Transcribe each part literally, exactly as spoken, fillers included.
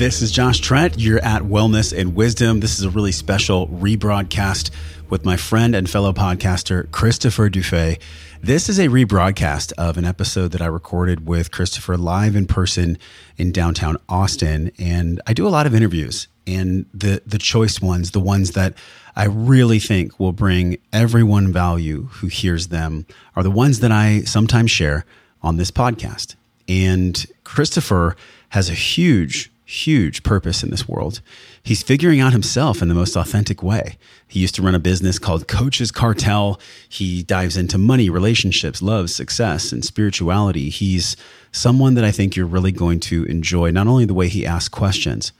This is Josh Trent. You're at Wellness and Wisdom. This is a really special rebroadcast with my friend and fellow podcaster, Christopher Dufay. This is a rebroadcast of an episode that I recorded with Christopher live in person in downtown Austin. And I do a lot of interviews, and the the choice ones, the ones that I really think will bring everyone value who hears them, are the ones that I sometimes share on this podcast. And Christopher has a huge huge purpose in this world. He's figuring out himself in the most authentic way. He used to run a business called Coach's Cartel. He dives into money, relationships, love, success, and spirituality. He's someone that I think you're really going to enjoy, not only the way he asks questions,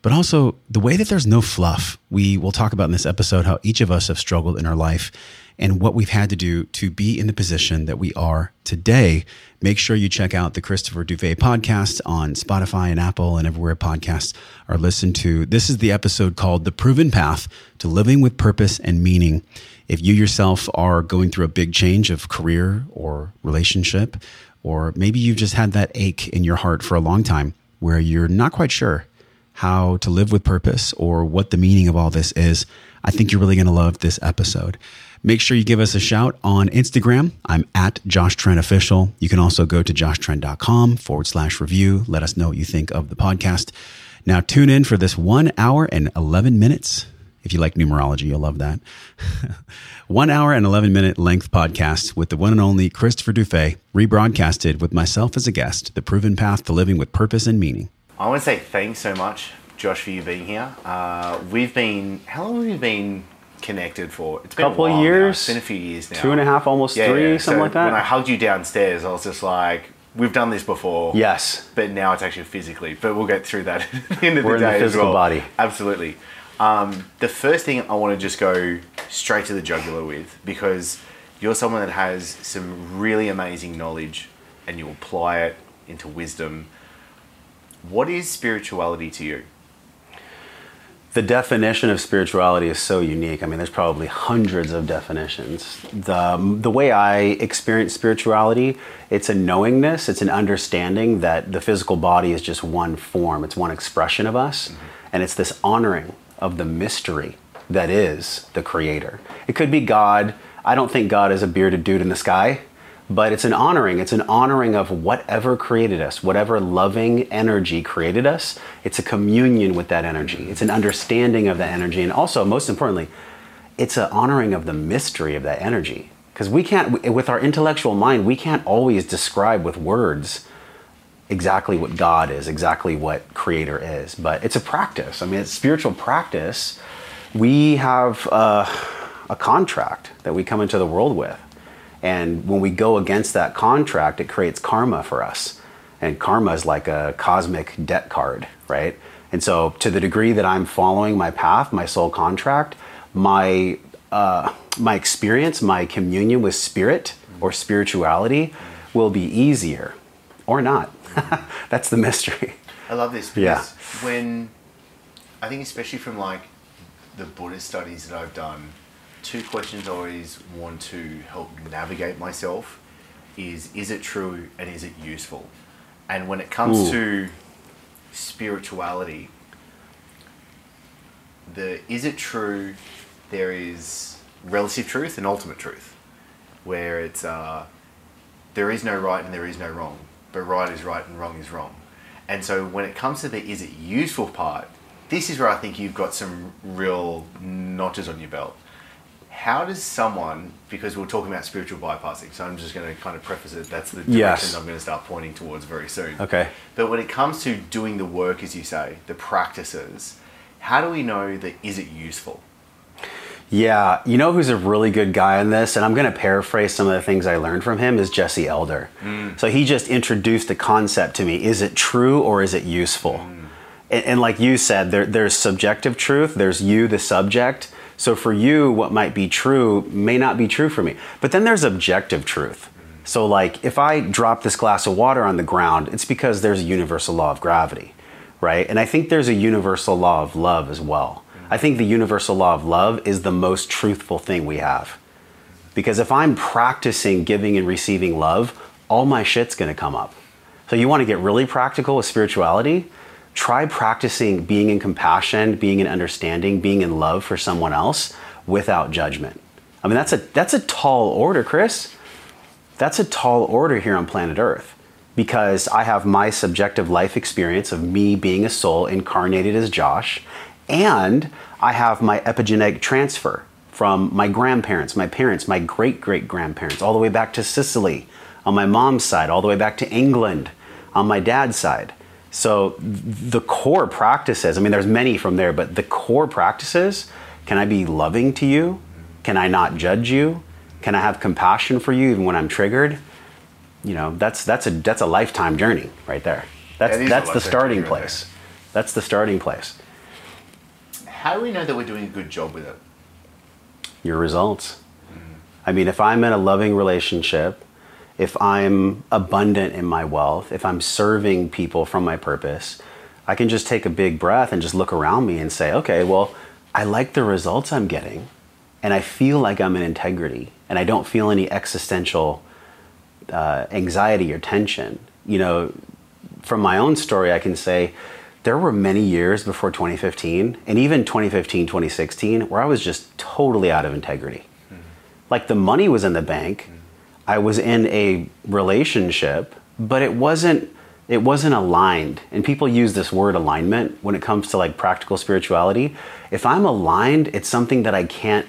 but also the way that there's no fluff. We will talk about in this episode how each of us have struggled in our life and what we've had to do to be in the position that we are today. Make sure you check out the Christopher Dufay podcast on Spotify and Apple and everywhere podcasts are listened to. This is the episode called The Proven Path to Living with Purpose and Meaning. If you yourself are going through a big change of career or relationship, or maybe you've just had that ache in your heart for a long time where you're not quite sure how to live with purpose or what the meaning of all this is, I think you're really going to love this episode. Make sure you give us a shout on Instagram. I'm at Josh Trent Official. You can also go to joshtrent.com forward slash review. Let us know what you think of the podcast. Now tune in for this one hour and eleven minutes. If you like numerology, you'll love that. One hour and eleven minute length podcast with the one and only Christopher Dufay, rebroadcasted with myself as a guest, The Proven Path to Living with Purpose and Meaning. I want to say thanks so much, Josh, for you being here. Uh, we've been, how long have we been connected for? It's been couple a couple of years. Now. It's been a few years now. Two and a half, almost yeah, three, yeah. something so like that. When I hugged you downstairs, I was just like, we've done this before. Yes. But now it's actually physically, but we'll get through that at the end of We're the day in the physical as well. Body. Absolutely. Um, the first thing I want to just go straight to the jugular with, because you're someone that has some really amazing knowledge and you apply it into wisdom. What is spirituality to you? The definition of spirituality is so unique. I mean, there's probably hundreds of definitions. The, the way I experience spirituality, it's a knowingness, it's an understanding that the physical body is just one form, it's one expression of us, mm-hmm. and it's this honoring of the mystery that is the Creator. It could be God. I don't think God is a bearded dude in the sky. But it's an honoring. It's an honoring of whatever created us, whatever loving energy created us. It's a communion with that energy. It's an understanding of that energy. And also, most importantly, it's an honoring of the mystery of that energy. Because we can't, with our intellectual mind, we can't always describe with words exactly what God is, exactly what Creator is. But it's a practice. I mean, it's spiritual practice. We have a, a contract that we come into the world with. And when we go against that contract, it creates karma for us. And karma is like a cosmic debt card, right? And so to the degree that I'm following my path, my soul contract, my uh, my experience, my communion with spirit or spirituality will be easier or not. That's the mystery. I love this because yeah. when, I think especially from like the Buddhist studies that I've done, two questions I always want to help navigate myself is, is it true and is it useful? And when it comes Ooh. to spirituality, the is it true, there is relative truth and ultimate truth, where it's uh, there is no right and there is no wrong, but right is right and wrong is wrong. And so when it comes to the is it useful part, this is where I think you've got some real notches on your belt. How does someone, because we're talking about spiritual bypassing, so I'm just going to kind of preface it, that's the direction yes. I'm going to start pointing towards very soon. Okay. But when it comes to doing the work, as you say, the practices, how do we know that is it useful? Yeah, you know who's a really good guy on this, and I'm going to paraphrase some of the things I learned from him, is Jesse Elder. Mm. So he just introduced the concept to me, is it true or is it useful? Mm. And, and like you said, there, there's subjective truth, there's you, the subject. So for you, what might be true may not be true for me. But then there's objective truth. So like if I drop this glass of water on the ground, it's because there's a universal law of gravity, right? And I think there's a universal law of love as well. I think the universal law of love is the most truthful thing we have. Because if I'm practicing giving and receiving love, all my shit's going to come up. So you want to get really practical with spirituality? try practicing being in compassion, being in understanding, being in love for someone else without judgment. I mean, that's a, that's a tall order, Chris. That's a tall order here on planet Earth, because I have my subjective life experience of me being a soul incarnated as Josh, and I have my epigenetic transfer from my grandparents, my parents, my great-great-grandparents, all the way back to Sicily on my mom's side, all the way back to England on my dad's side. So the core practices, I mean, there's many from there, but the core practices, can I be loving to you? Can I not judge you? Can I have compassion for you even when I'm triggered? You know, that's that's a that's a lifetime journey right there. That's yeah, that's the starting place. Right that's the starting place. How do we know that we're doing a good job with it? Your results. Mm-hmm. I mean, if I'm in a loving relationship, if I'm abundant in my wealth, if I'm serving people from my purpose, I can just take a big breath and just look around me and say, okay, well, I like the results I'm getting, and I feel like I'm in integrity, and I don't feel any existential uh, anxiety or tension. You know, from my own story, I can say there were many years before twenty fifteen, and even twenty fifteen, twenty sixteen, where I was just totally out of integrity. Mm-hmm. Like, the money was in the bank, mm-hmm. I was in a relationship, but it wasn't it wasn't aligned. And people use this word alignment when it comes to like practical spirituality. If I'm aligned, it's something that I can't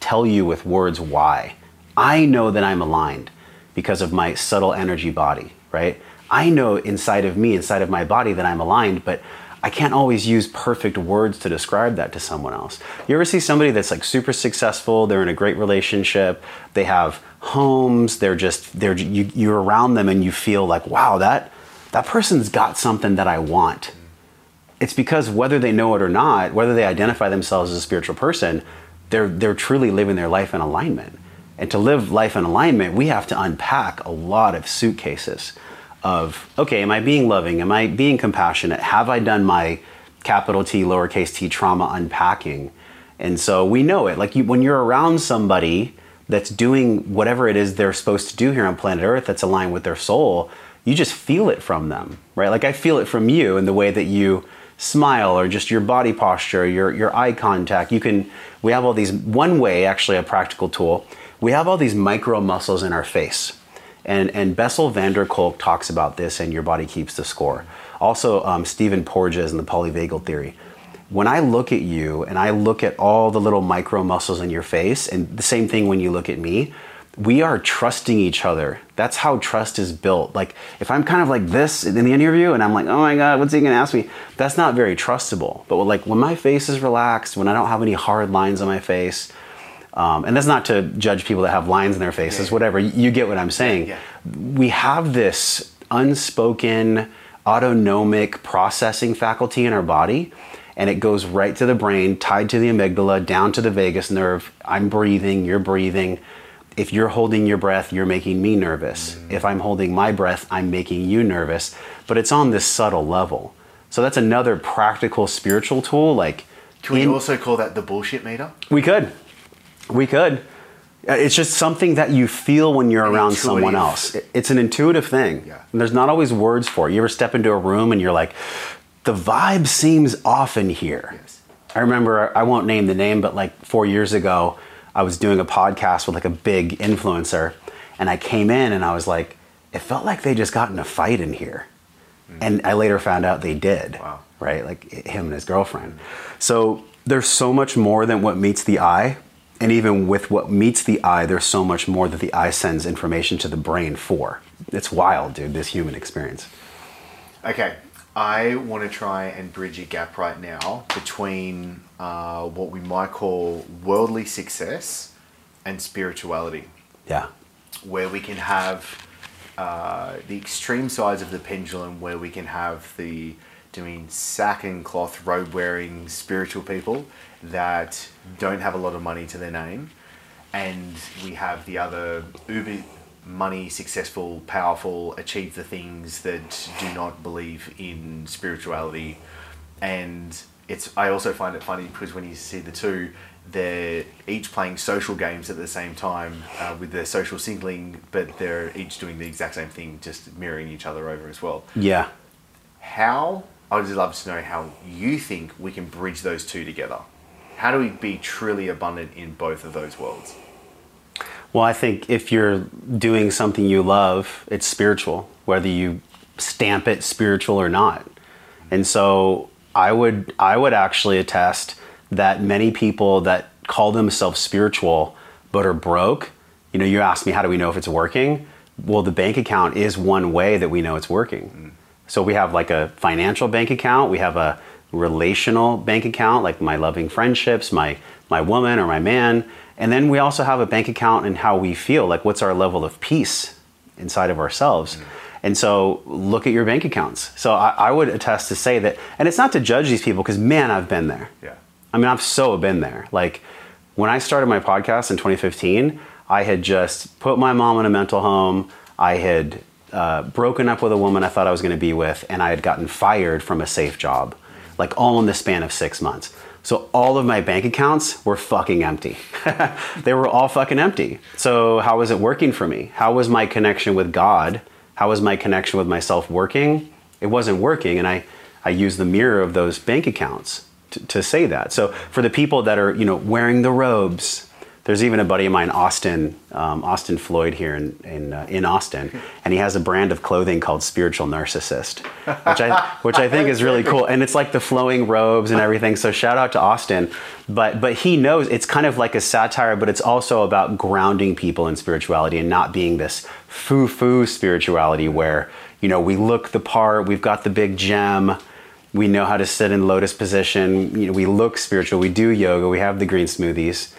tell you with words why. I know that I'm aligned because of my subtle energy body, right? I know inside of me, inside of my body, that I'm aligned, but I can't always use perfect words to describe that to someone else. You ever see somebody that's like super successful, they're in a great relationship, they have homes, they're just, they're you, you're around them and you feel like, wow, that that person's got something that I want. It's because whether they know it or not, whether they identify themselves as a spiritual person, they're they're truly living their life in alignment. And to live life in alignment, we have to unpack a lot of suitcases of, okay, am I being loving? Am I being compassionate? Have I done my capital T, lowercase t trauma unpacking? And so we know it. Like you, when you're around somebody that's doing whatever it is they're supposed to do here on planet Earth that's aligned with their soul, you just feel it from them, right? Like I feel it from you in the way that you smile, or just your body posture, your, your eye contact. You can, we have all these, one way actually a practical tool, we have all these micro muscles in our face. And, and Bessel van der Kolk talks about this in Your Body Keeps the Score. Also, um, Stephen Porges and the polyvagal theory. When I look at you and I look at all the little micro muscles in your face, and the same thing when you look at me, we are trusting each other. That's how trust is built. Like if I'm kind of like this in the interview and I'm like, oh my God, what's he gonna ask me? That's not very trustable. But like when my face is relaxed, when I don't have any hard lines on my face, Um, and that's not to judge people that have lines in their faces, yeah. whatever, you get what I'm saying. Yeah. We have this unspoken, autonomic processing faculty in our body, and it goes right to the brain, tied to the amygdala, down to the vagus nerve. I'm breathing, you're breathing. If you're holding your breath, you're making me nervous. Mm-hmm. If I'm holding my breath, I'm making you nervous. But it's on this subtle level. So that's another practical spiritual tool. Like, Can we in, also call that the bullshit meter? We could. We could. It's just something that you feel when you're an around intuitive. someone else. It's an intuitive thing. Yeah. And there's not always words for it. You ever step into a room and you're like, the vibe seems off in here. Yes. I remember, I won't name the name, but like four years ago, I was doing a podcast with like a big influencer, and I came in and I was like, it felt like they just got in a fight in here. Mm. And I later found out they did. Wow. Right? Like him and his girlfriend. Mm. So there's so much more than what meets the eye. And even with what meets the eye, there's so much more that the eye sends information to the brain for. It's wild, dude, this human experience. Okay, I want to try and bridge a gap right now between uh, what we might call worldly success and spirituality. Yeah. Where we can have uh, the extreme sides of the pendulum, where we can have the doing sack and cloth, robe-wearing spiritual people that don't have a lot of money to their name, and we have the other uber money, successful, powerful, achieve the things that do not believe in spirituality. And it's I also find it funny because when you see the two, they're each playing social games at the same time uh, with their social signaling, but they're each doing the exact same thing, just mirroring each other over as well. Yeah. How I would just love to know how you think we can bridge those two together. How do we be truly abundant in both of those worlds? Well, I think if you're doing something you love, it's spiritual, whether you stamp it spiritual or not. And so I would, I would actually attest that many people that call themselves spiritual but are broke, you know, you asked me, how do we know if it's working? Well, the bank account is one way that we know it's working. Mm. So we have like a financial bank account. We have a relational bank account, like my loving friendships, my, my woman or my man. And then we also have a bank account in how we feel, like what's our level of peace inside of ourselves. Mm. And so look at your bank accounts. So I, I would attest to say that, and it's not to judge these people, because man, I've been there. Yeah. I mean, I've so been there. Like when I started my podcast in twenty fifteen, I had just put my mom in a mental home. I had uh, broken up with a woman I thought I was going to be with, and I had gotten fired from a safe job, like all in the span of six months. So all of my bank accounts were fucking empty. They were all fucking empty. So how was it working for me? How was my connection with God? How was my connection with myself working? It wasn't working. And I, I used the mirror of those bank accounts to, to say that. So for the people that are, you know, wearing the robes, there's even a buddy of mine, Austin, um, Austin Floyd here in in, uh, in Austin, and he has a brand of clothing called Spiritual Narcissist, which I which I think is really cool. And it's like the flowing robes and everything. So shout out to Austin, but but he knows it's kind of like a satire, but it's also about grounding people in spirituality and not being this foo-foo spirituality where, you know, we look the part, we've got the big gem. We know how to sit in lotus position. You know, we look spiritual. We do yoga. We have the green smoothies.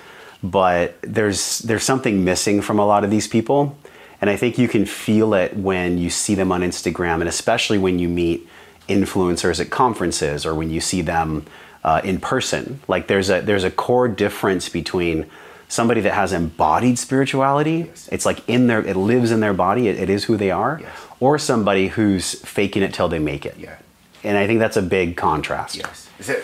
But there's there's something missing from a lot of these people. And I think you can feel it when you see them on Instagram, and especially when you meet influencers at conferences or when you see them uh, in person. Like there's a there's a core difference between somebody that has embodied spirituality. Yes. It's like in their, it lives in their body. It, it is who they are. Yes. Or somebody who's faking it till they make it. Yeah. And I think that's a big contrast. Yes. Is it-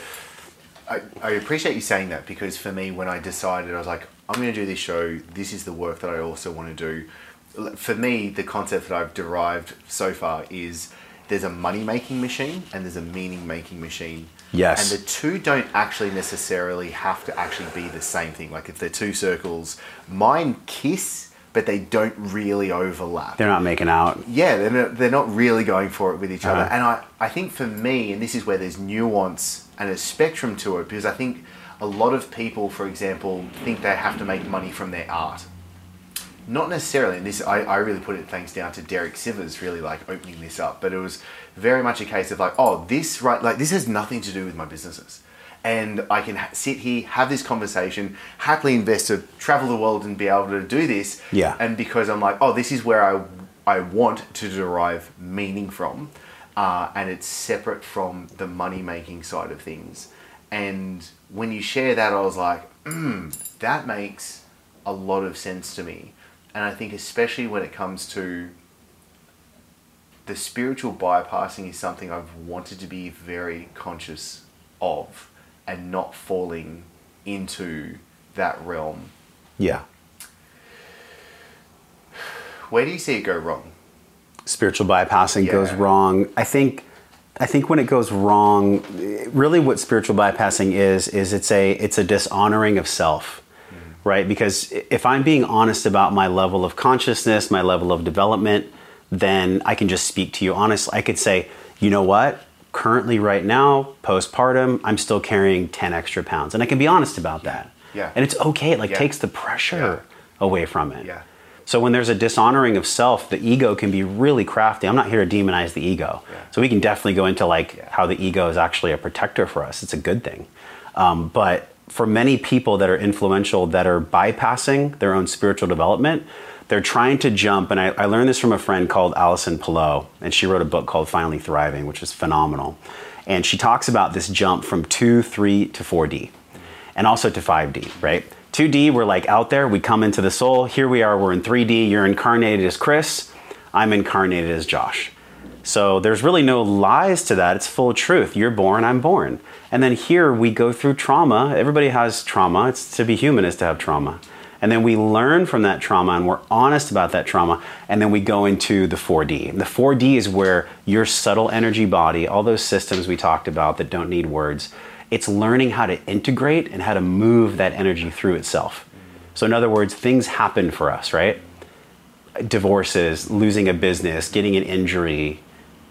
I, I appreciate you saying that, because for me, when I decided, I was like, I'm going to do this show. This is the work that I also want to do. For me, the concept that I've derived so far is there's a money-making machine and there's a meaning-making machine. Yes. And the two don't actually necessarily have to actually be the same thing. Like if they're two circles, mine kiss, but they don't really overlap. They're not making out. Yeah, they're not, they're not really going for it with each uh-huh. other. And I, I think for me, and this is where there's nuance and a spectrum to it, because I think a lot of people, for example, think they have to make money from their art. Not necessarily, and this I, I really put it thanks down to Derek Sivers really like opening this up, but it was very much a case of like, oh, this right, like this has nothing to do with my businesses. And I can sit here, have this conversation, happily invest to travel the world and be able to do this. Yeah. And because I'm like, oh, this is where I I want to derive meaning from. Uh, and it's separate from the money-making side of things. And when you share that, I was like, mm, that makes a lot of sense to me. And I think especially when it comes to the spiritual bypassing is something I've wanted to be very conscious of. And not falling into that realm. Yeah. Where do you see it go wrong? Spiritual bypassing yeah. goes wrong. I think I think when it goes wrong, really what spiritual bypassing is, is it's a it's a dishonoring of self, mm. right? Because if I'm being honest about my level of consciousness, my level of development, then I can just speak to you honestly. I could say, you know what? Currently, right now, postpartum, I'm still carrying ten extra pounds. And I can be honest about that. Yeah. And it's okay. It like yeah. takes the pressure yeah. away from it. Yeah. So when there's a dishonoring of self, the ego can be really crafty. I'm not here to demonize the ego. Yeah. So we can definitely go into like yeah. how the ego is actually a protector for us. It's a good thing. Um, but for many people that are influential, that are bypassing their own spiritual development, they're trying to jump, and I, I learned this from a friend called Allison Pillow, and she wrote a book called Finally Thriving, which is phenomenal. And she talks about this jump from two, three, to four D, and also to five D, right? two D, we're like out there, we come into the soul. Here we are, we're in three D, you're incarnated as Chris, I'm incarnated as Josh. So there's really no lies to that, it's full truth. You're born, I'm born. And then here we go through trauma. Everybody has trauma, it's to be human is to have trauma. And then we learn from that trauma and we're honest about that trauma. And then we go into the four D. The four D is where your subtle energy body, all those systems we talked about that don't need words, it's learning how to integrate and how to move that energy through itself. So in other words, things happen for us, right? Divorces, losing a business, getting an injury,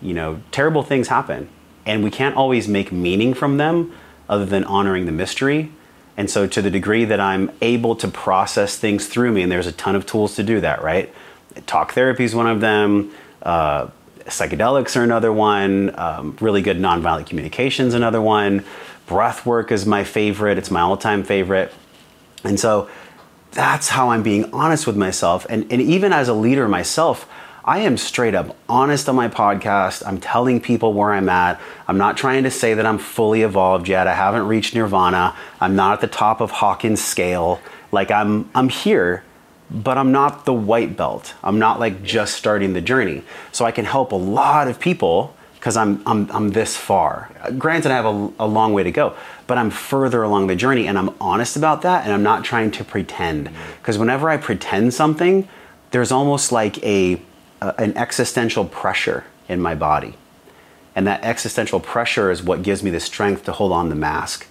you know, terrible things happen. And we can't always make meaning from them other than honoring the mystery. And so to the degree that I'm able to process things through me, and there's a ton of tools to do that, right? Talk therapy is one of them, uh, psychedelics are another one, um, really good nonviolent communication is another one, breathwork is my favorite, it's my all-time favorite. And so that's how I'm being honest with myself. And, and even as a leader myself, I am straight up honest on my podcast. I'm telling people where I'm at. I'm not trying to say that I'm fully evolved yet. I haven't reached nirvana. I'm not at the top of Hawkins scale. Like I'm, I'm here, but I'm not the white belt. I'm not like just starting the journey. So I can help a lot of people because I'm, I'm, I'm this far. Granted, I have a, a long way to go, but I'm further along the journey and I'm honest about that. And I'm not trying to pretend, because whenever I pretend something, there's almost like a Uh, an existential pressure in my body. And that existential pressure is what gives me the strength to hold on the mask.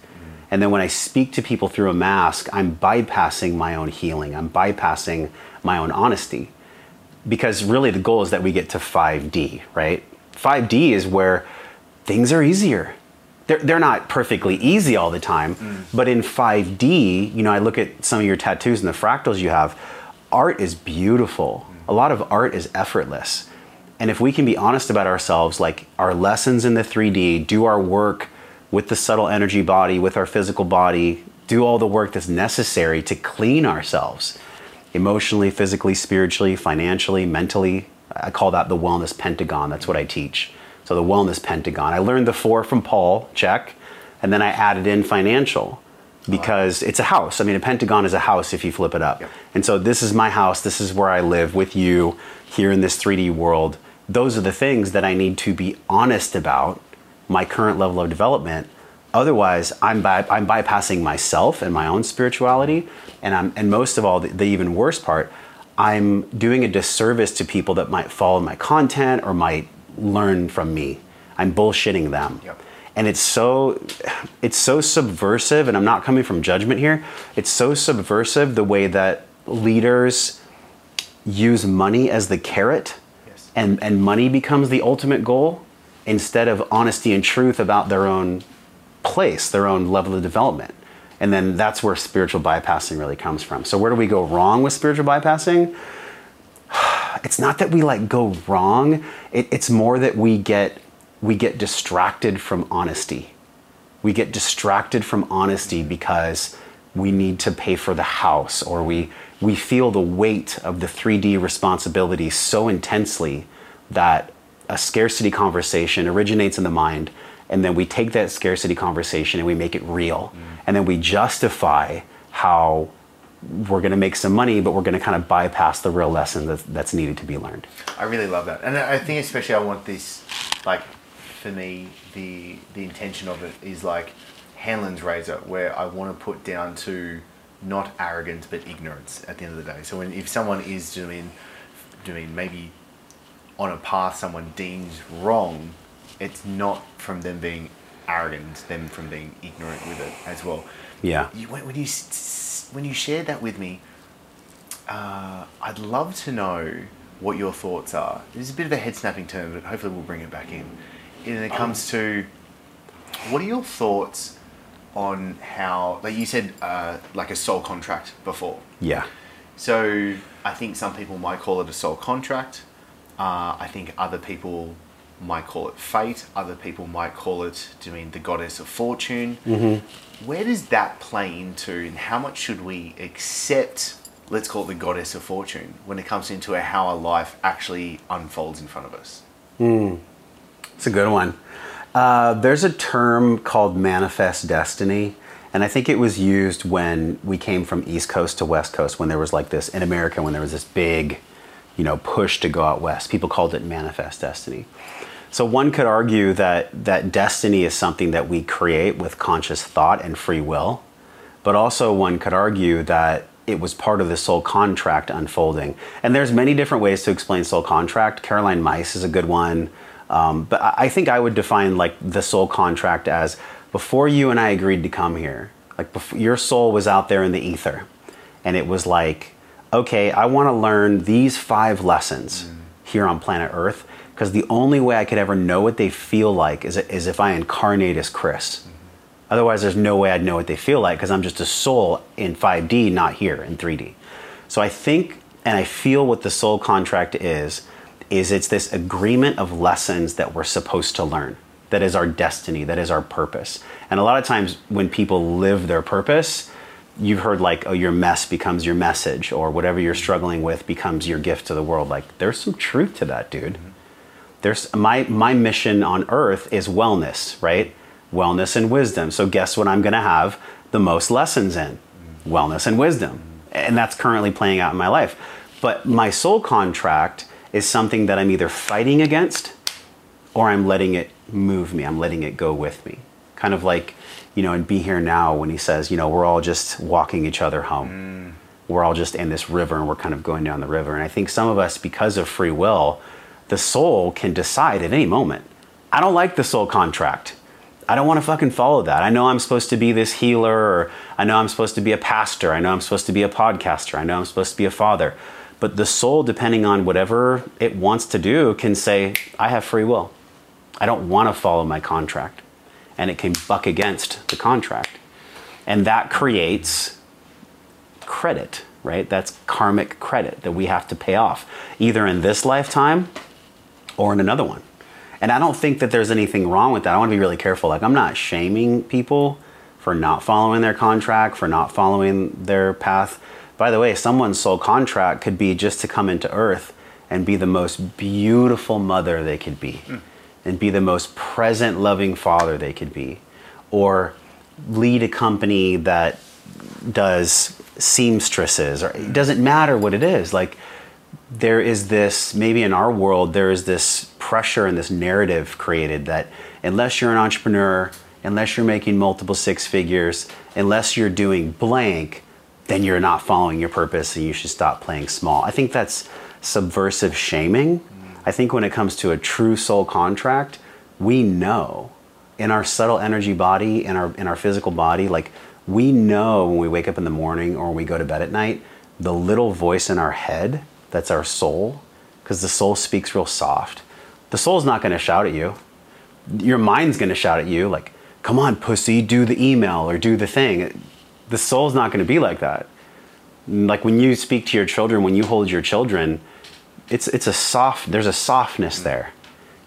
And then when I speak to people through a mask, I'm bypassing my own healing. I'm bypassing my own honesty. Because really the goal is that we get to five D, right? five D is where things are easier. They're, they're not perfectly easy all the time, mm. but in five D, you know, I look at some of your tattoos and the fractals you have, art is beautiful. A lot of art is effortless. And if we can be honest about ourselves, like our lessons in the three D, do our work with the subtle energy body, with our physical body, do all the work that's necessary to clean ourselves emotionally, physically, spiritually, financially, mentally. I call that the wellness pentagon. That's what I teach. So the wellness pentagon. I learned the four from Paul Chek, and then I added in financial. Because it's a house. I mean, a pentagon is a house if you flip it up. Yep. And so this is my house. This is where I live with you here in this three D world. Those are the things that I need to be honest about my current level of development. Otherwise, I'm, by, I'm bypassing myself and my own spirituality. And, I'm, and most of all, the, the even worse part, I'm doing a disservice to people that might follow my content or might learn from me. I'm bullshitting them. Yep. And it's so, it's so subversive, and I'm not coming from judgment here, it's so subversive the way that leaders use money as the carrot, yes. and, and money becomes the ultimate goal, instead of honesty and truth about their own place, their own level of development. And then that's where spiritual bypassing really comes from. So where do we go wrong with spiritual bypassing? It's not that we like go wrong, it, it's more that we get we get distracted from honesty. We get distracted from honesty because we need to pay for the house, or we, we feel the weight of the three D responsibility so intensely that a scarcity conversation originates in the mind, and then we take that scarcity conversation and we make it real. Mm. And then we justify how we're gonna make some money, but we're gonna kind of bypass the real lesson that's, that's needed to be learned. I really love that. And I think especially I want this, like, for me, the the intention of it is like Hanlon's razor, where I want to put down to not arrogance but ignorance at the end of the day. So when if someone is doing, doing maybe on a path someone deems wrong, it's not from them being arrogant, it's them from being ignorant with it as well. Yeah. You, when you when you shared that with me, uh, I'd love to know what your thoughts are. It's a bit of a head-snapping term, but hopefully we'll bring it back in. And it comes to, what are your thoughts on how, like you said, uh, like a soul contract before. Yeah. So I think some people might call it a soul contract. Uh, I think other people might call it fate. Other people might call it, do you mean, the goddess of fortune. Mm-hmm. Where does that play into, and how much should we accept, let's call it the goddess of fortune, when it comes into how our life actually unfolds in front of us? Mm. It's a good one. Uh, there's a term called manifest destiny, and I think it was used when we came from East Coast to West Coast, when there was like this, in America, when there was this big, you know, push to go out west. People called it manifest destiny. So one could argue that that destiny is something that we create with conscious thought and free will, but also one could argue that it was part of the soul contract unfolding. And there's many different ways to explain soul contract. Caroline Myss is a good one. Um, but I think I would define like the soul contract as before you and I agreed to come here, like before, your soul was out there in the ether. And it was like, okay, I want to learn these five lessons mm. here on planet Earth, because the only way I could ever know what they feel like is, is if I incarnate as Chris. Mm. Otherwise, there's no way I'd know what they feel like, because I'm just a soul in five D, not here in three D. So I think, and I feel what the soul contract is, is it's this agreement of lessons that we're supposed to learn. That is our destiny, that is our purpose. And a lot of times when people live their purpose, you've heard like, oh, your mess becomes your message, or whatever you're struggling with becomes your gift to the world. Like, there's some truth to that, dude. There's my, my mission on earth is wellness, right? Wellness and wisdom. So guess what I'm gonna have the most lessons in? Wellness and wisdom. And that's currently playing out in my life. But my soul contract is something that I'm either fighting against or I'm letting it move me. I'm letting it go with me. Kind of like, you know, in Be Here Now, when he says, you know, we're all just walking each other home. Mm. We're all just in this river and we're kind of going down the river. And I think some of us, because of free will, the soul can decide at any moment, I don't like the soul contract. I don't want to fucking follow that. I know I'm supposed to be this healer, or I know I'm supposed to be a pastor. I know I'm supposed to be a podcaster. I know I'm supposed to be a father. But the soul, depending on whatever it wants to do, can say, I have free will. I don't want to follow my contract. And it can buck against the contract. And that creates credit, right? That's karmic credit that we have to pay off, either in this lifetime or in another one. And I don't think that there's anything wrong with that. I want to be really careful. Like, I'm not shaming people for not following their contract, for not following their path. By the way, someone's soul contract could be just to come into Earth and be the most beautiful mother they could be, mm. and be the most present, loving father they could be, or lead a company that does seamstresses, or it doesn't matter what it is. Like, there is this, maybe in our world, there is this pressure and this narrative created that unless you're an entrepreneur, unless you're making multiple six figures, unless you're doing blank, then you're not following your purpose and you should stop playing small. I think that's subversive shaming. I think when it comes to a true soul contract, we know in our subtle energy body, in our, in our physical body, like we know when we wake up in the morning or when we go to bed at night, the little voice in our head, that's our soul, because the soul speaks real soft. The soul's not going to shout at you. Your mind's going to shout at you like, come on, pussy, do the email or do the thing. The soul's not going to be like that. Like when you speak to your children, when you hold your children, it's, it's a soft, there's a softness there.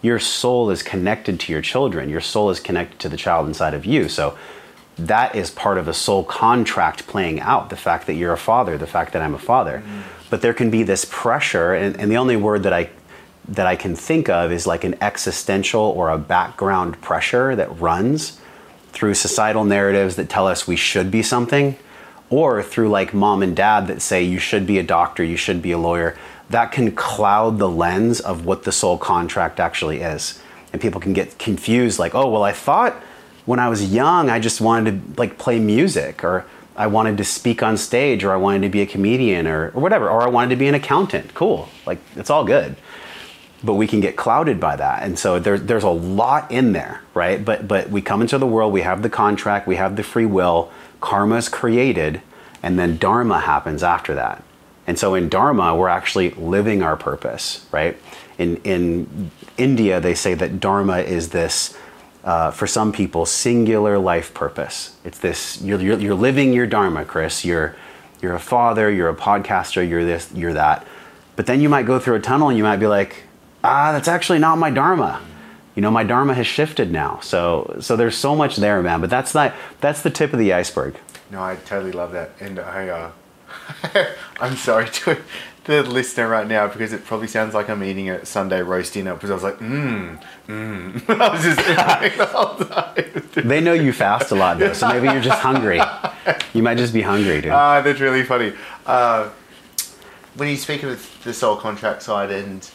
Your soul is connected to your children. Your soul is connected to the child inside of you. So that is part of a soul contract playing out, the fact that you're a father, the fact that I'm a father. Mm. But there can be this pressure, and, and the only word that I that I can think of is like an existential or a background pressure that runs through societal narratives that tell us we should be something, or through like mom and dad that say you should be a doctor, you should be a lawyer. That can cloud the lens of what the soul contract actually is. And people can get confused like, oh, well, I thought when I was young, I just wanted to like play music, or I wanted to speak on stage, or I wanted to be a comedian, or, or whatever, or I wanted to be an accountant. Cool, like it's all good. But we can get clouded by that. And so there, there's a lot in there, right? But but we come into the world, we have the contract, we have the free will, karma's created, and then dharma happens after that. And so in dharma, we're actually living our purpose, right? In, in India, they say that dharma is this, uh, for some people, singular life purpose. It's this, you're, you're, you're living your dharma, Chris. You're, you're a father, you're a podcaster, you're this, you're that. But then you might go through a tunnel and you might be like, ah, that's actually not my dharma. You know, my dharma has shifted now. So so there's so much there, man. But that's not, that's the tip of the iceberg. No, I totally love that. And I, uh, I'm sorry to the listener right now, because it probably sounds like I'm eating a Sunday roast dinner, because I was like, mmm, mmm. I was just like, the whole time. They know you fast a lot, though, so maybe you're just hungry. You might just be hungry, dude. Ah, uh, that's really funny. Uh, when you speak of the soul contract side and...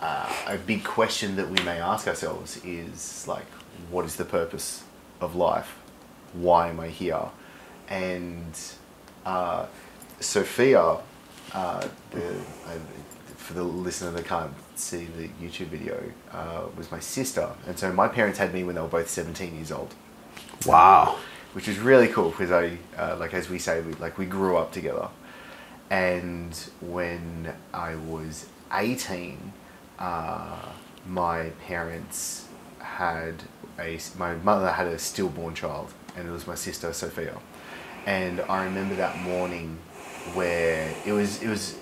Uh, a big question that we may ask ourselves is like, what is the purpose of life? Why am I here? And uh, Sophia, uh, the, I, for the listener that can't see the YouTube video, uh, was my sister. And so my parents had me when they were both seventeen years old. Wow. Which was really cool because I, uh, like as we say, we, like we grew up together. And when I was eighteen, uh, my parents had a, my mother had a stillborn child, and it was my sister, Sophia. And I remember that morning where it was, it was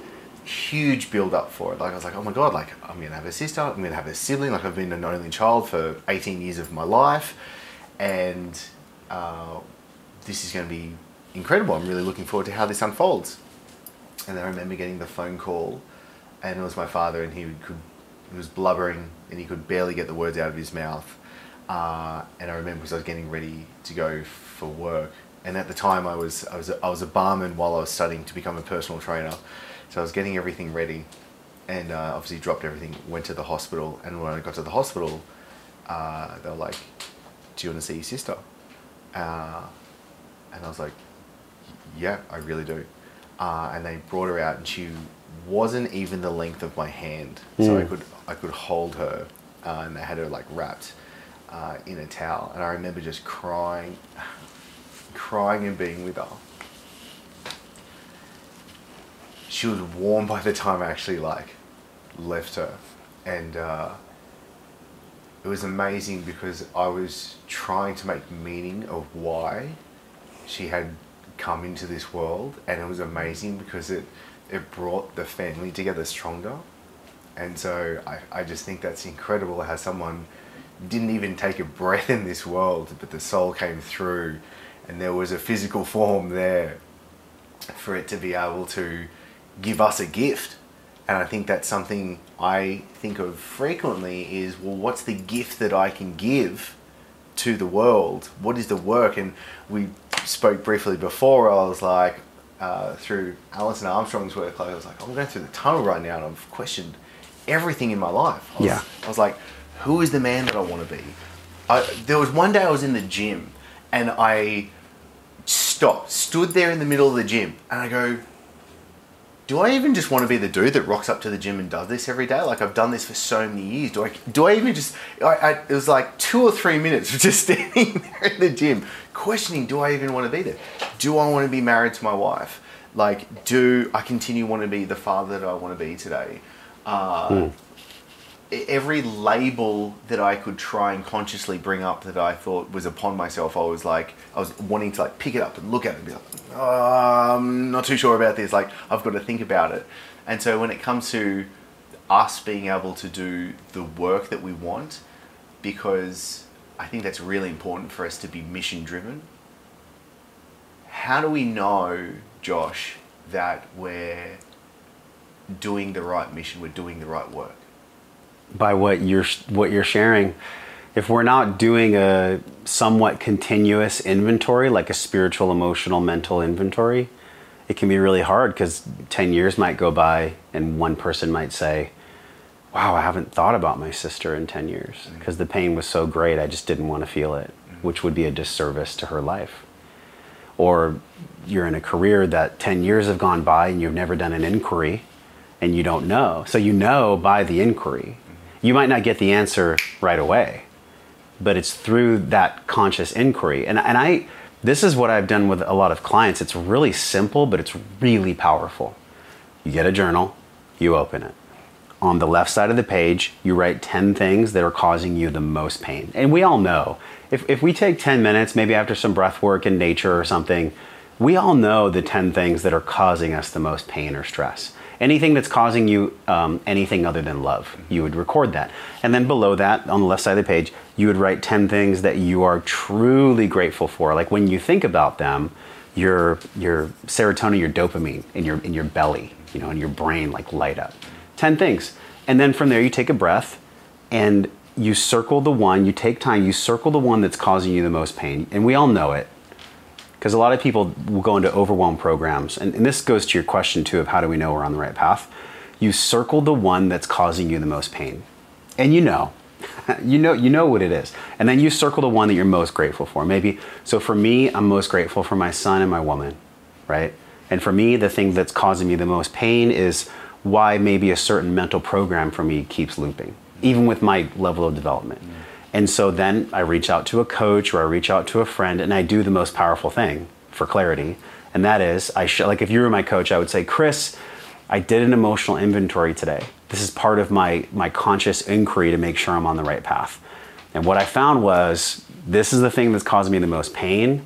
huge build up for it. Like I was like, oh my God, like I'm going to have a sister, I'm going to have a sibling. Like I've been an only child for eighteen years of my life. And uh, this is going to be incredible. I'm really looking forward to how this unfolds. And I remember getting the phone call, and it was my father, and he could, he was blubbering and he could barely get the words out of his mouth. Uh, and I remember because I was getting ready to go for work. And at the time I was, I was, a, I was a barman while I was studying to become a personal trainer. So I was getting everything ready and uh, obviously dropped everything, went to the hospital. And when I got to the hospital, uh, they were like, do you want to see your sister? Uh, and I was like, yeah, I really do. Uh, and they brought her out, and she wasn't even the length of my hand, mm. so I could I could hold her, uh, and they had her like wrapped uh, in a towel, and I remember just crying, crying and being with her. She was warm by the time I actually like left her, and uh, it was amazing because I was trying to make meaning of why she had come into this world, and it was amazing because it it brought the family together stronger. And so I, I just think that's incredible how someone didn't even take a breath in this world, but the soul came through and there was a physical form there for it to be able to give us a gift. And I think that's something I think of frequently is, well, what's the gift that I can give to the world? What is the work? And we spoke briefly before. I was like, uh, through Alison Armstrong's work, I was like, I'm going through the tunnel right now, and I've questioned everything in my life. I was, yeah. I was like, who is the man that I want to be? I, there was one day I was in the gym, and I stopped, stood there in the middle of the gym, and I go, do I even just want to be the dude that rocks up to the gym and does this every day? Like I've done this for so many years. Do I, do I even just, I, I, it was like two or three minutes of just standing there in the gym, questioning, do I even want to be there? Do I want to be married to my wife? Like, do I continue want to be the father that I want to be today? Uh, mm. Every label that I could try and consciously bring up that I thought was upon myself, I was like, I was wanting to like pick it up and look at it and be like, oh, I'm not too sure about this. Like, I've got to think about it. And so when it comes to us being able to do the work that we want, because I think that's really important for us to be mission driven. How do we know, Josh, that we're doing the right mission, we're doing the right work? By what you're, what you're sharing. If we're not doing a somewhat continuous inventory, like a spiritual, emotional, mental inventory, it can be really hard because ten years might go by and one person might say, wow, I haven't thought about my sister in ten years because the pain was so great, I just didn't want to feel it, which would be a disservice to her life. Or you're in a career that ten years have gone by and you've never done an inquiry and you don't know. So you know by the inquiry. You might not get the answer right away, but it's through that conscious inquiry. And and I, this is what I've done with a lot of clients. It's really simple, but it's really powerful. You get a journal, you open it. On the left side of the page, you write ten things that are causing you the most pain. And we all know, if, if we take ten minutes, maybe after some breath work in nature or something, we all know the ten things that are causing us the most pain or stress. Anything that's causing you um, anything other than love, you would record that. And then below that, on the left side of the page, you would write ten things that you are truly grateful for. Like when you think about them, your your serotonin, your dopamine in your in your belly, you know, in your brain, like light up. ten things. And then from there, you take a breath and you circle the one, you take time, you circle the one that's causing you the most pain. And we all know it. Because a lot of people will go into overwhelm programs. And, and this goes to your question too of how do we know we're on the right path? You circle the one that's causing you the most pain. And you know, you know, you know what it is. And then you circle the one that you're most grateful for. Maybe, so for me, I'm most grateful for my son and my woman, right? And for me, the thing that's causing me the most pain is why maybe a certain mental program for me keeps looping, even with my level of development. Mm. And so then I reach out to a coach or I reach out to a friend and I do the most powerful thing for clarity. And that is, I sh- like if you were my coach, I would say, Chris, I did an emotional inventory today. This is part of my, my conscious inquiry to make sure I'm on the right path. And what I found was, this is the thing that's causing me the most pain,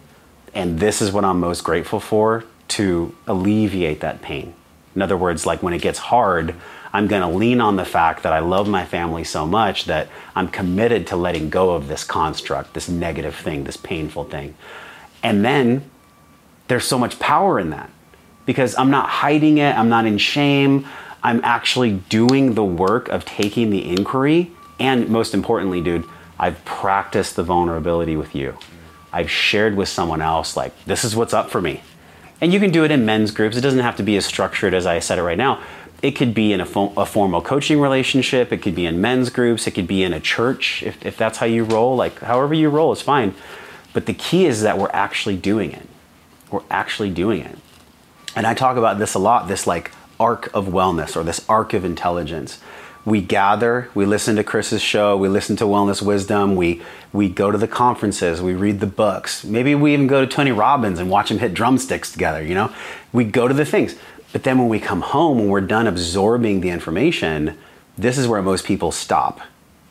and this is what I'm most grateful for to alleviate that pain. In other words, like when it gets hard, I'm gonna lean on the fact that I love my family so much that I'm committed to letting go of this construct, this negative thing, this painful thing. And then there's so much power in that because I'm not hiding it, I'm not in shame, I'm actually doing the work of taking the inquiry, and most importantly, dude, I've practiced the vulnerability with you. I've shared with someone else, like, this is what's up for me. And you can do it in men's groups. It doesn't have to be as structured as I said it right now. It could be in a, fo- a formal coaching relationship. It could be in men's groups. It could be in a church. If, if that's how you roll, like however you roll is fine. But the key is that we're actually doing it. We're actually doing it. And I talk about this a lot, this like arc of wellness or this arc of intelligence. We gather, we listen to Chris's show, we listen to Wellness Wisdom, we we go to the conferences, we read the books. Maybe we even go to Tony Robbins and watch him hit drumsticks together, you know? We go to the things. But then when we come home, when we're done absorbing the information, this is where most people stop.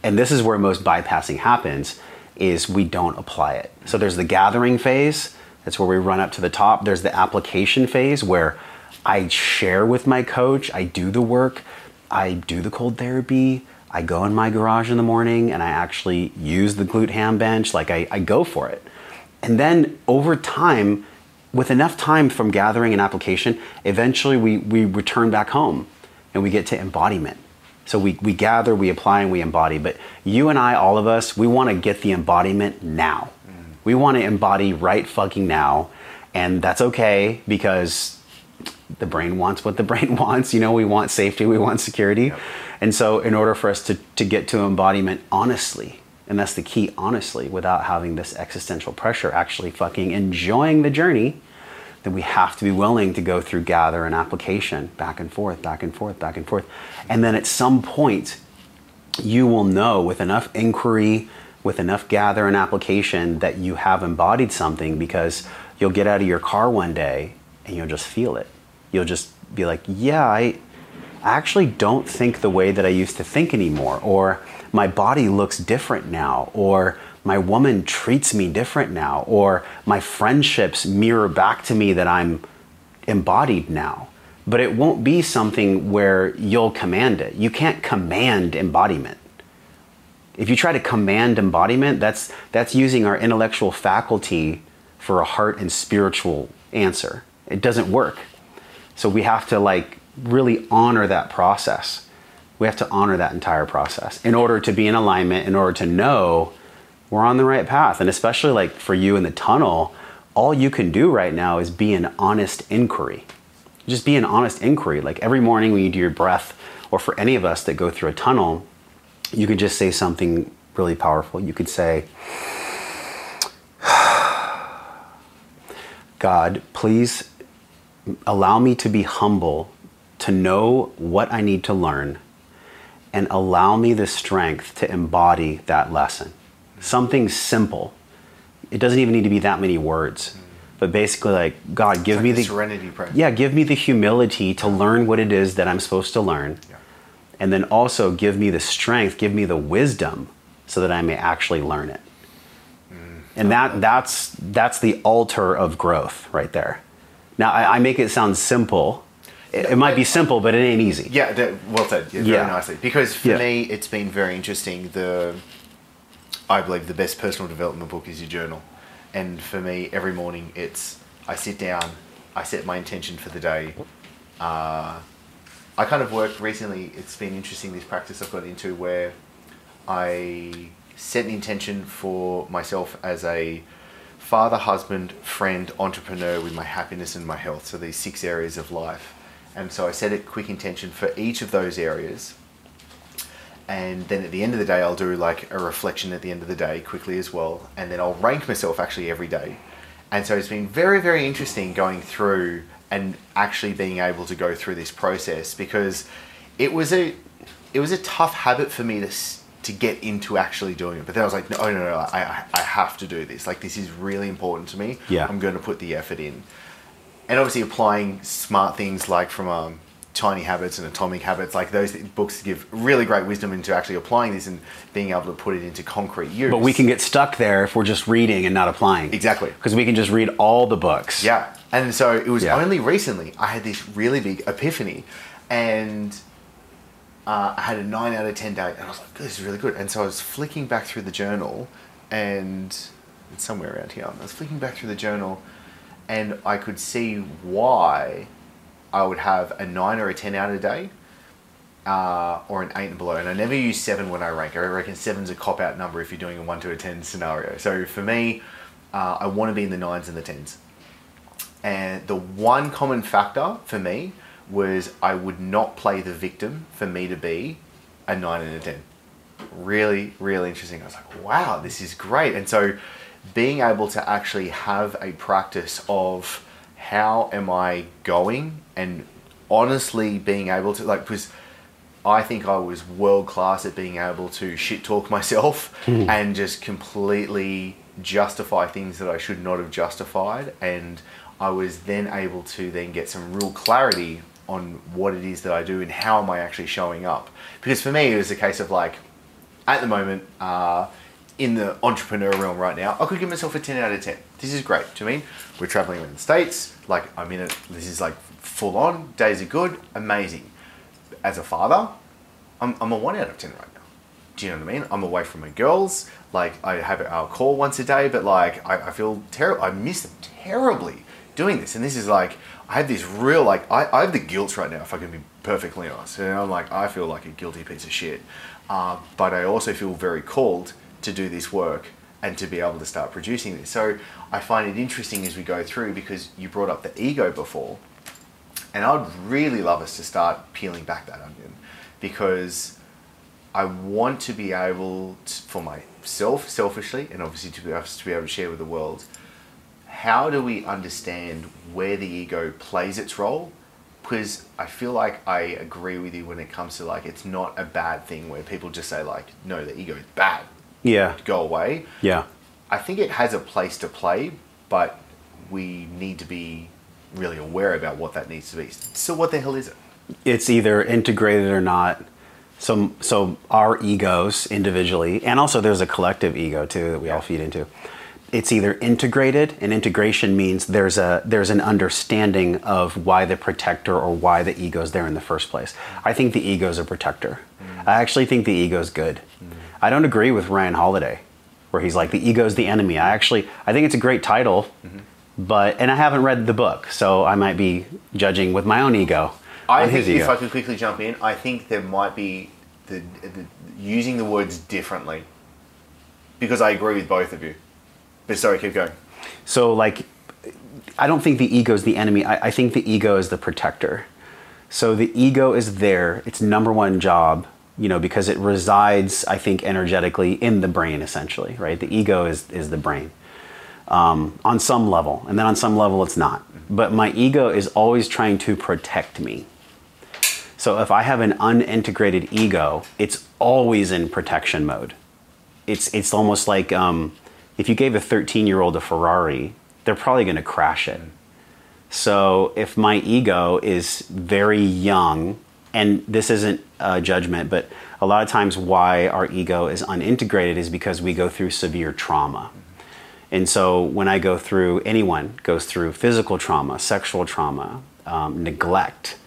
And this is where most bypassing happens, is we don't apply it. So there's the gathering phase, that's where we run up to the top. There's the application phase where I share with my coach, I do the work, I do the cold therapy, I go in my garage in the morning and I actually use the glute ham bench, like I, I go for it. And then over time, with enough time from gathering and application, eventually we, we return back home and we get to embodiment. So we, we gather, we apply, and we embody. But you and I, all of us, we wanna get the embodiment now. Mm. We wanna embody right fucking now. And that's okay because the brain wants what the brain wants. You know, we want safety, we want security. Yep. And so in order for us to, to get to embodiment honestly, and that's the key, honestly, without having this existential pressure, actually fucking enjoying the journey, then we have to be willing to go through gather and application, back and forth, back and forth, back and forth. And then at some point, you will know with enough inquiry, with enough gather and application that you have embodied something, because you'll get out of your car one day and you'll just feel it. You'll just be like, yeah, I actually don't think the way that I used to think anymore, or my body looks different now, or my woman treats me different now, or my friendships mirror back to me that I'm embodied now. But it won't be something where you'll command it. You can't command embodiment. If you try to command embodiment, that's that's using our intellectual faculty for a heart and spiritual answer. It doesn't work. So we have to like really honor that process. We have to honor that entire process in order to be in alignment, in order to know we're on the right path. And especially like for you in the tunnel, all you can do right now is be an honest inquiry. Just be an honest inquiry. Like every morning when you do your breath, or for any of us that go through a tunnel, you could just say something really powerful. You could say, God, please allow me to be humble, to know what I need to learn, and allow me the strength to embody that lesson. Something simple. It doesn't even need to be that many words, but basically like, God, give like me the, the serenity prayer. Yeah, give me the humility to learn what it is that I'm supposed to learn. Yeah. And then also give me the strength, give me the wisdom so that I may actually learn it. Mm. And that that's that's the altar of growth right there. Now, I, I make it sound simple. It, it might be simple, but it ain't easy. Yeah, that, well said. Yeah, very yeah. nicely. Because for yeah. me, it's been very interesting. The, I believe the best personal development book is your journal. And for me, every morning, it's I sit down, I set my intention for the day. Uh, I kind of worked recently. It's been interesting, this practice I've got into where I set an intention for myself as a father, husband, friend, entrepreneur with my happiness and my health. So these six areas of life. And so I set a quick intention for each of those areas. And then at the end of the day, I'll do like a reflection at the end of the day quickly as well. And then I'll rank myself actually every day. And so it's been very, very interesting going through and actually being able to go through this process, because it was a it was a tough habit for me to to get into actually doing it. But then I was like, no, no, no, I I have to do this. Like, this is really important to me. Yeah, I'm going to put the effort in. And obviously applying smart things like from um, Tiny Habits and Atomic Habits, like those books give really great wisdom into actually applying this and being able to put it into concrete use. But we can get stuck there if we're just reading and not applying. Exactly. Because we can just read all the books. Yeah. And so it was yeah. only recently I had this really big epiphany, and uh, I had a nine out of ten day, and I was like, this is really good. And so I was flicking back through the journal, and it's somewhere around here. I was flicking back through the journal, and I could see why I would have a nine or a ten out of a day, uh, or an eight and below. And I never use seven when I rank. I reckon seven's a cop-out number if you're doing a one to a ten scenario. So for me, uh, I want to be in the nines and the tens. And the one common factor for me was I would not play the victim for me to be a nine and a ten. Really, really interesting. I was like, wow, this is great. And so being able to actually have a practice of how am I going, and honestly being able to, like, because I think I was world class at being able to shit talk myself mm. and just completely justify things that I should not have justified. And I was then able to then get some real clarity on what it is that I do and how am I actually showing up. Because for me, it was a case of, like, at the moment, uh, in the entrepreneur realm right now, I could give myself a ten out of ten. This is great. Do you mean we're traveling around the States? Like, I'm in it. This is like full on. Days are good. Amazing. As a father, I'm, I'm a one out of ten right now. Do you know what I mean? I'm away from my girls. Like, I have our call once a day, but like, I, I feel terrible. I miss them terribly doing this. And this is like, I have this real, like, I, I have the guilt right now, if I can be perfectly honest. And I'm like, I feel like a guilty piece of shit. Uh, but I also feel very called to do this work and to be able to start producing this. So I find it interesting as we go through, because you brought up the ego before, and I'd really love us to start peeling back that onion, because I want to be able to, for myself, selfishly, and obviously to be able to, be able to share with the world, how do we understand where the ego plays its role? Because I feel like I agree with you when it comes to, like, it's not a bad thing where people just say, like, no, the ego is bad. Yeah. Go away. Yeah. I think it has a place to play, but we need to be really aware about what that needs to be. So what the hell is it? It's either integrated or not. So, so our egos individually, and also there's a collective ego too that we yeah. all feed into. It's either integrated, and integration means there's a there's an understanding of why the protector or why the ego's there in the first place. I think the ego's a protector. Mm. I actually think the ego's good. Mm. I don't agree with Ryan Holiday, where he's like, the ego's the enemy. I actually, I think it's a great title, mm-hmm. but, and I haven't read the book, so I might be judging with my own ego. I think, if I could quickly jump in, I think there might be the, the using the words differently, because I agree with both of you. But sorry, keep going. So, like, I don't think the ego's the enemy. I, I think the ego is the protector. So the ego is there. Its number one job, you know, because it resides, I think, energetically in the brain, essentially, right? The ego is, is the brain um, on some level. And then on some level, it's not. But my ego is always trying to protect me. So if I have an unintegrated ego, it's always in protection mode. It's, it's almost like um, if you gave a thirteen-year-old a Ferrari, they're probably going to crash it. So if my ego is very young, and this isn't a judgment, but a lot of times why our ego is unintegrated is because we go through severe trauma. And so when I go through, anyone goes through physical trauma, sexual trauma, um, neglect,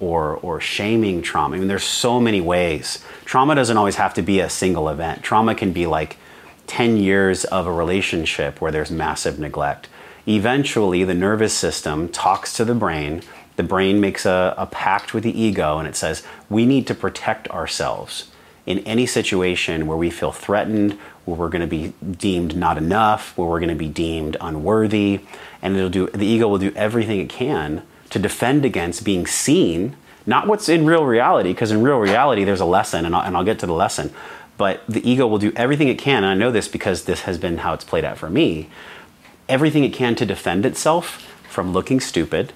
or or shaming trauma. I mean, there's so many ways. Trauma doesn't always have to be a single event. Trauma can be like ten years of a relationship where there's massive neglect. Eventually, the nervous system talks to the brain. The brain makes a, a pact with the ego, and it says, we need to protect ourselves in any situation where we feel threatened, where we're going to be deemed not enough, where we're going to be deemed unworthy. And it'll do, the ego will do everything it can to defend against being seen, not what's in real reality, because in real reality, there's a lesson, and I'll, and I'll get to the lesson. But the ego will do everything it can, and I know this because this has been how it's played out for me, everything it can to defend itself from looking stupid,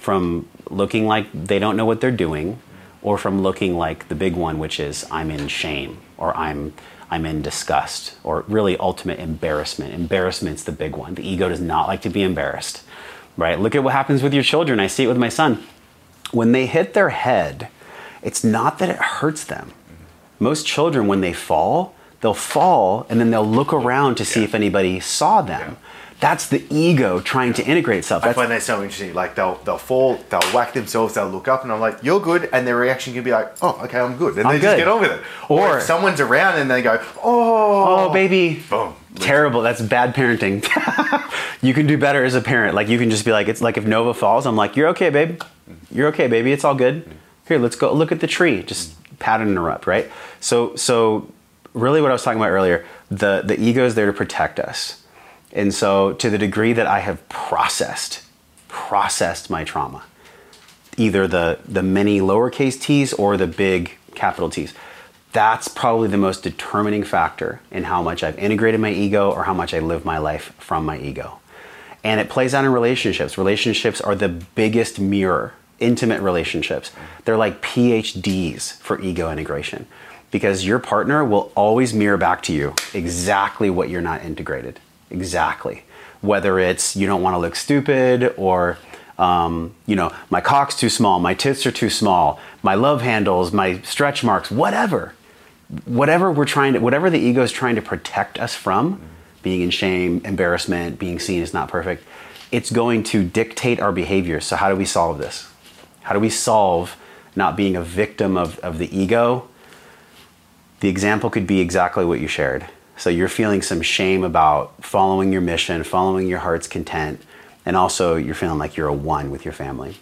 from looking like they don't know what they're doing, or from looking like the big one, which is I'm in shame, or I'm I'm in disgust, or really ultimate embarrassment. Embarrassment's the big one. The ego does not like to be embarrassed, right? Look at what happens with your children. I see it with my son. When they hit their head, it's not that it hurts them. Most children, when they fall, they'll fall and then they'll look around to see yeah. if anybody saw them. Yeah. That's the ego trying to integrate itself. That's I find that so interesting. Like they'll they'll fall, they'll whack themselves, they'll look up, and I'm like, "You're good," and their reaction can be like, "Oh, okay, I'm good," and I'm they good. just get on with it. Or, or if someone's around and they go, "Oh, oh, baby, boom, terrible." That's bad parenting. You can do better as a parent. Like you can just be like, "It's like if Nova falls, I'm like, you're okay, babe. You're okay, baby. It's all good. Here, let's go look at the tree. Just pat and interrupt, right?" So so really, what I was talking about earlier, the the ego is there to protect us. And so to the degree that I have processed, processed my trauma, either the, the many lowercase t's or the big capital T's, that's probably the most determining factor in how much I've integrated my ego or how much I live my life from my ego. And it plays out in relationships. Relationships are the biggest mirror, intimate relationships. They're like P H Ds for ego integration because your partner will always mirror back to you exactly what you're not integrated. Exactly. Whether it's you don't want to look stupid or, um, you know, my cock's too small, my tits are too small, my love handles, my stretch marks, whatever. Whatever we're trying to, whatever the ego is trying to protect us from, being in shame, embarrassment, being seen as not perfect, it's going to dictate our behavior. So how do we solve this? How do we solve not being a victim of, of the ego? The example could be exactly what you shared. So you're feeling some shame about following your mission, following your heart's content, and also you're feeling like you're a one with your family.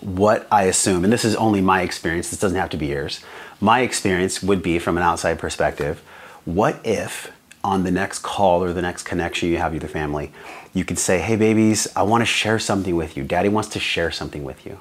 What I assume, and this is only my experience, this doesn't have to be yours, my experience would be from an outside perspective, what if on the next call or the next connection you have with your family, you could say, hey babies, I wanna share something with you. Daddy wants to share something with you.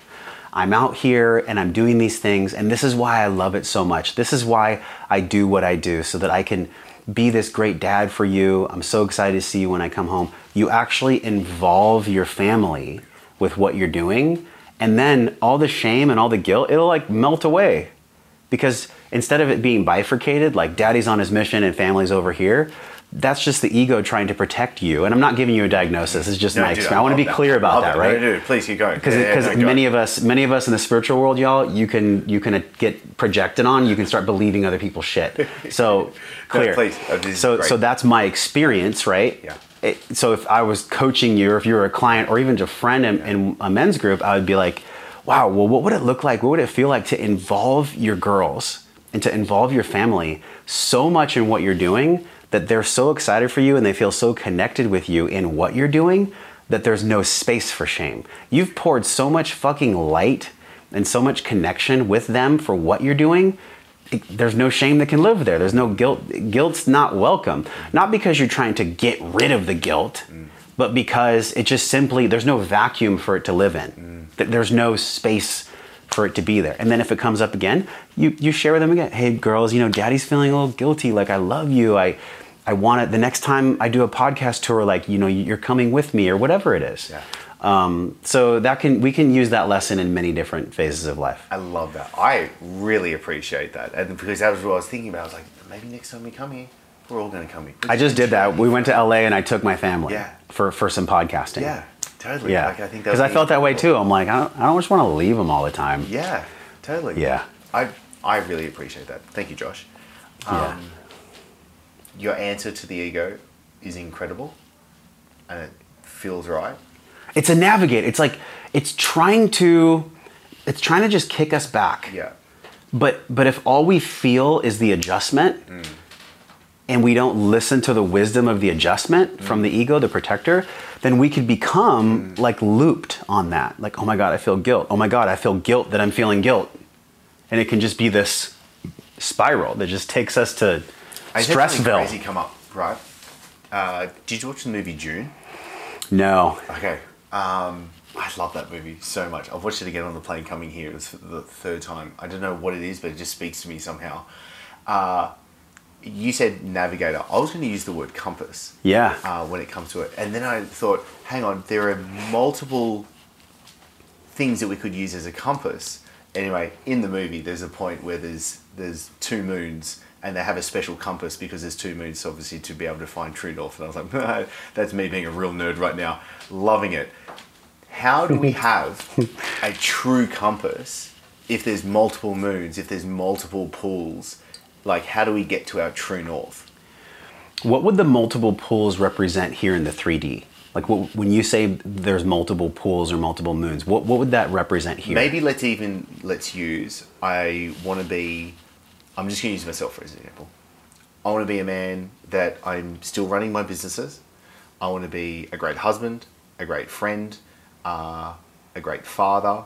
I'm out here and I'm doing these things, and this is why I love it so much. This is why I do what I do, so that I can be this great dad for you. I'm so excited to see you when I come home. You actually involve your family with what you're doing, and then all the shame and all the guilt, it'll like melt away. Because instead of it being bifurcated, like daddy's on his mission and family's over here, that's just the ego trying to protect you. And I'm not giving you a diagnosis, it's just no, my experience. I, I want to be that. clear about that, that, right? No, no, please keep going. Because yeah, yeah, no, many of us, many of us in the spiritual world, y'all, you can you can get projected on, you can start believing other people's shit. So clear. No, please. Oh, so great. So that's my experience, right? Yeah. It, so if I was coaching you, or if you were a client, or even just a friend in, yeah. in a men's group, I would be like, wow, well, what would it look like? What would it feel like to involve your girls and to involve your family so much in what you're doing that they're so excited for you and they feel so connected with you in what you're doing that there's no space for shame. You've poured so much fucking light and so much connection with them for what you're doing. It, there's no shame that can live there. There's no guilt. Guilt's not welcome. Not because you're trying to get rid of the guilt, mm. but because it just simply, there's no vacuum for it to live in. Mm. There's no space for it to be there. And then if it comes up again, you, you share with them again. Hey girls, you know, daddy's feeling a little guilty. Like I love you. I, I want it. The next time I do a podcast tour, like, you know, you're coming with me or whatever it is. Yeah. Um, so that can, we can use that lesson in many different phases of life. I love that. I really appreciate that. And because that was what I was thinking about. I was like, maybe next time we come here, we're all going to come here. Which I just did that. We went to L A and I took my family yeah. for, for some podcasting. Yeah. Totally. Yeah. Like, I think because I felt that way too. I'm like, I don't, I don't just want to leave them all the time. Yeah, totally. Yeah. I I really appreciate that. Thank you, Josh. Um, yeah. Your answer to the ego is incredible and it feels right. It's a navigate. It's like, it's trying to, it's trying to just kick us back. Yeah. But, but if all we feel is the adjustment, mm. and we don't listen to the wisdom of the adjustment mm. from the ego, the protector, then we could become mm. like looped on that. Like, oh my God, I feel guilt. Oh my God, I feel guilt that I'm feeling guilt. And it can just be this spiral that just takes us to I Stressville. Crazy come up, right? Uh, did you watch the movie Dune? No. Okay. Um, I love that movie so much. I've watched it again on the plane coming here. It was the third time. I don't know what it is, but it just speaks to me somehow. Uh, You said navigator. I was going to use the word compass. Yeah. Uh, when it comes to it. And then I thought, hang on, there are multiple things that we could use as a compass. Anyway, in the movie, there's a point where there's there's two moons, and they have a special compass because there's two moons, obviously, to be able to find true north. And I was like, no, that's me being a real nerd right now, loving it. How do we have a true compass if there's multiple moons, if there's multiple pools? Like, how do we get to our true north? What would the multiple pools represent here in the three D? Like, what, when you say there's multiple pools or multiple moons, what, what would that represent here? Maybe let's even, let's use, I want to be, I'm just going to use myself for example. I want to be a man that I'm still running my businesses. I want to be a great husband, a great friend, uh, a great father.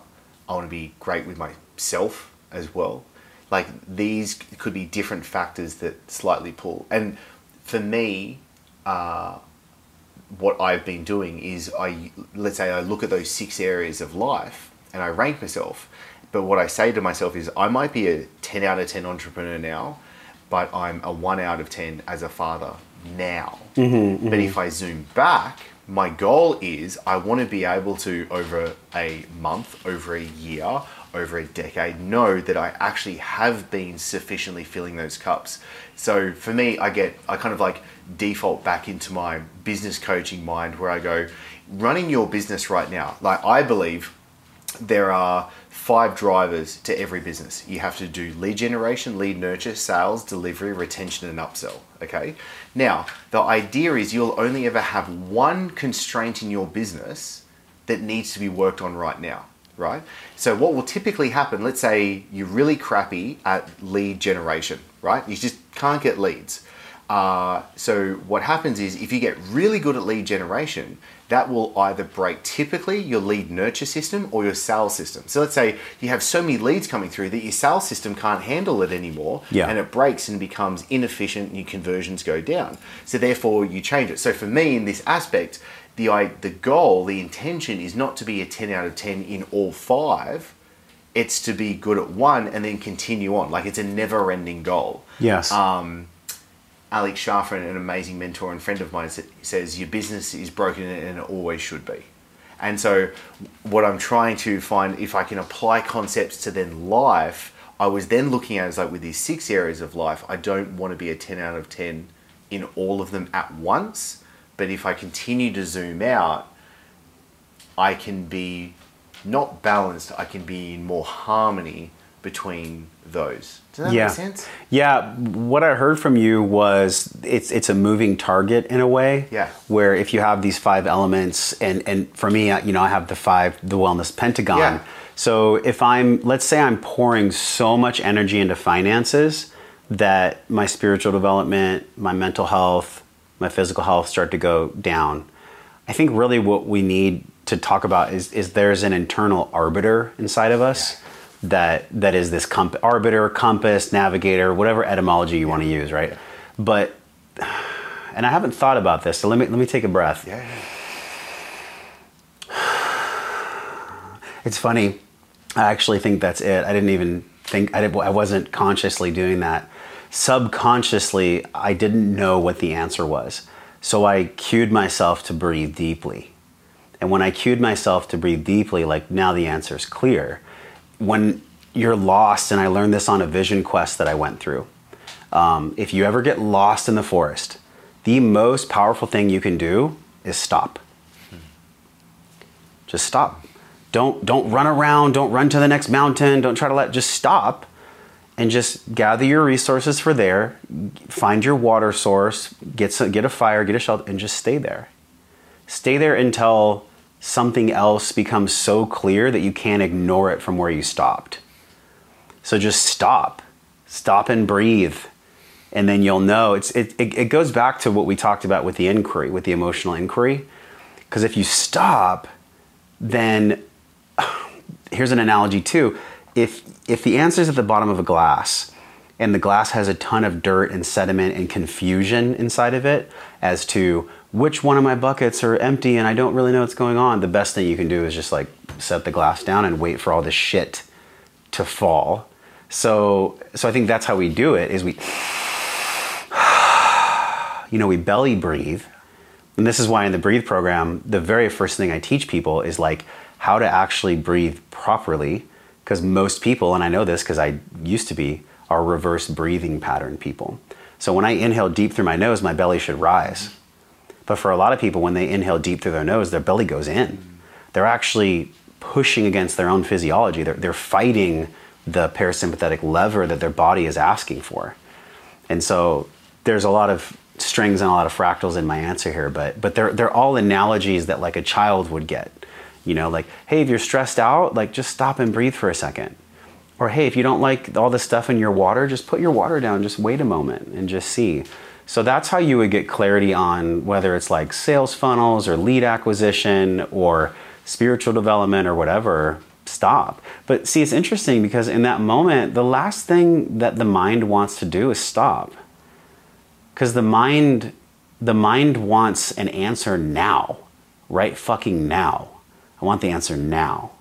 I want to be great with myself as well. Like, these could be different factors that slightly pull. And for me, uh, what I've been doing is I, let's say I look at those six areas of life and I rank myself. But what I say to myself is I might be a ten out of ten entrepreneur now, but I'm a one out of ten as a father now. Mm-hmm, mm-hmm. But if I zoom back, my goal is I want to be able to, over a month, over a year, over a decade, know that I actually have been sufficiently filling those cups. So for me, I get, I kind of like default back into my business coaching mind where I go, running your business right now. Like, I believe there are five drivers to every business. You have to do lead generation, lead nurture, sales, delivery, retention, and upsell, okay? Now, the idea is you'll only ever have one constraint in your business that needs to be worked on right now. Right? So what will typically happen, let's say you're really crappy at lead generation, right? You just can't get leads. Uh, so what happens is if you get really good at lead generation, that will either break typically your lead nurture system or your sales system. So let's say you have so many leads coming through that your sales system can't handle it anymore, yeah. and it breaks and becomes inefficient and your conversions go down. So therefore you change it. So for me in this aspect, The, I, the goal, the intention is not to be a ten out of ten in all five. It's to be good at one and then continue on. Like, it's a never ending goal. Yes. Um, Alex Schaffer, an amazing mentor and friend of mine, says your business is broken and it always should be. And so what I'm trying to find, if I can apply concepts to then life, I was then looking at it as like with these six areas of life, I don't want to be a ten out of ten in all of them at once. But if I continue to zoom out, I can be not balanced, I can be in more harmony between those. Does that yeah. make sense? Yeah. What I heard from you was it's it's a moving target in a way. Yeah. Where if you have these five elements, and, and for me, you know, I have the five, the wellness pentagon. Yeah. So if I'm, let's say I'm pouring so much energy into finances that my spiritual development, my mental health, my physical health start to go down. I think really what we need to talk about is, is there's an internal arbiter inside of us yeah. that that is this comp- arbiter, compass, navigator, whatever etymology you yeah. want to use, right? Yeah. But, and I haven't thought about this, so let me let me take a breath. Yeah. It's funny. I actually think that's it. I didn't even think I didn't, I wasn't consciously doing that. Subconsciously, I didn't know what the answer was. So I cued myself to breathe deeply. And when I cued myself to breathe deeply, like, now the answer is clear. When you're lost, and I learned this on a vision quest that I went through. Um, if you ever get lost in the forest, the most powerful thing you can do is stop. Just stop. Don't, don't run around. Don't run to the next mountain. Don't try to let, just stop. And just gather your resources for there, find your water source, get some, get a fire, get a shelter, and just stay there. Stay there until something else becomes so clear that you can't ignore it from where you stopped. So just stop, stop and breathe. And then you'll know, it's, it, it, it goes back to what we talked about with the inquiry, with the emotional inquiry. Because if you stop, then, here's an analogy too, If if the answer is at the bottom of a glass, and the glass has a ton of dirt and sediment and confusion inside of it as to which one of my buckets are empty and I don't really know what's going on, the best thing you can do is just like set the glass down and wait for all this shit to fall. So so I think that's how we do it, is we, you know, we belly breathe, And this is why in the breathe program, the very first thing I teach people is like how to actually breathe properly, because most people, and I know this because I used to be, are reverse breathing pattern people. So when I inhale deep through my nose, my belly should rise. But for a lot of people, when they inhale deep through their nose, their belly goes in. They're actually pushing against their own physiology. They're, they're fighting the parasympathetic lever that their body is asking for. And so there's a lot of strings and a lot of fractals in my answer here, but but they're they're all analogies that like a child would get. You know, like, hey, if you're stressed out, like just stop and breathe for a second. Or hey, if you don't like all this stuff in your water, just put your water down, just wait a moment and just see. So that's how you would get clarity on whether it's like sales funnels or lead acquisition or spiritual development or whatever. Stop. But see, it's interesting because in that moment, the last thing that the mind wants to do is stop. Because the mind, the mind wants an answer now, right fucking now. I want the answer now.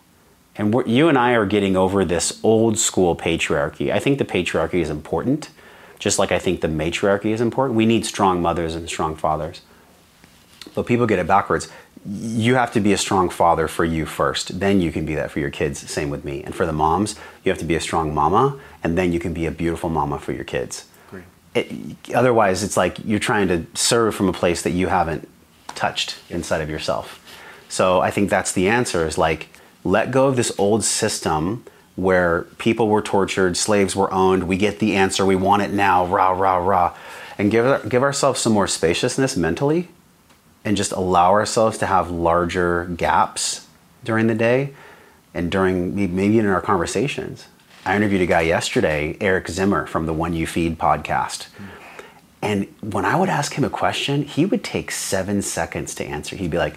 And we're, you and I are getting over this old school patriarchy. I think the patriarchy is important, just like I think the matriarchy is important. We need strong mothers and strong fathers. But people get it backwards. You have to be a strong father for you first, then you can be that for your kids, same with me. And for the moms, you have to be a strong mama, and then you can be a beautiful mama for your kids. It, otherwise, it's like you're trying to serve from a place that you haven't touched inside of yourself. So I think that's the answer, is like, let go of this old system where people were tortured, slaves were owned, we get the answer, we want it now, rah, rah, rah. And give, give ourselves some more spaciousness mentally and just allow ourselves to have larger gaps during the day and during maybe in our conversations. I interviewed a guy yesterday, Eric Zimmer from the One You Feed podcast. Mm. And when I would ask him a question, he would take seven seconds to answer. He'd be like,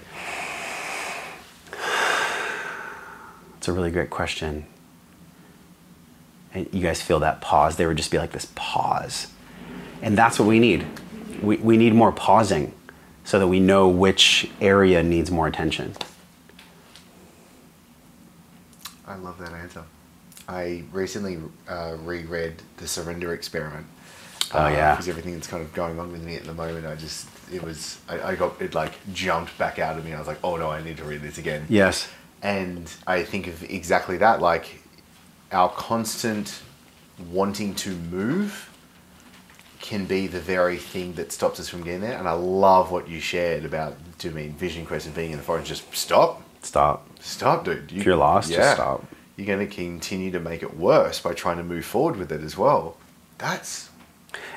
it's a really great question. And you guys feel that pause? There would just be like this pause. And that's what we need. We, we need more pausing so that we know which area needs more attention. I love that answer. I recently uh, reread The Surrender Experiment. Uh, oh yeah, because everything that's kind of going on with me at the moment, I just it was I, I got it like jumped back out of me. I was like, oh no, I need to read this again. Yes, and I think of exactly that, like our constant wanting to move can be the very thing that stops us from getting there. And I love what you shared about to me vision quest and being in the forest. Just stop, stop, stop, dude. You, if you're lost, yeah. just stop. You're going to continue to make it worse by trying to move forward with it as well. That's...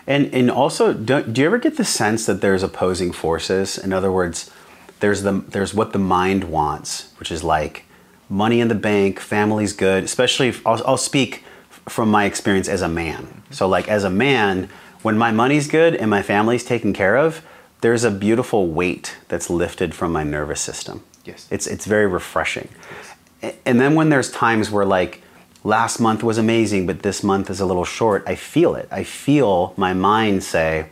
And and also, don't, do you ever get the sense that there's opposing forces? In other words, there's the there's what the mind wants, which is like money in the bank, family's good, especially, if, I'll, I'll speak from my experience as a man. So like as a man, when my money's good and my family's taken care of, there's a beautiful weight that's lifted from my nervous system. Yes. It's, it's very refreshing. Yes. And then when there's times where like last month was amazing, but this month is a little short, I feel it. I feel my mind say,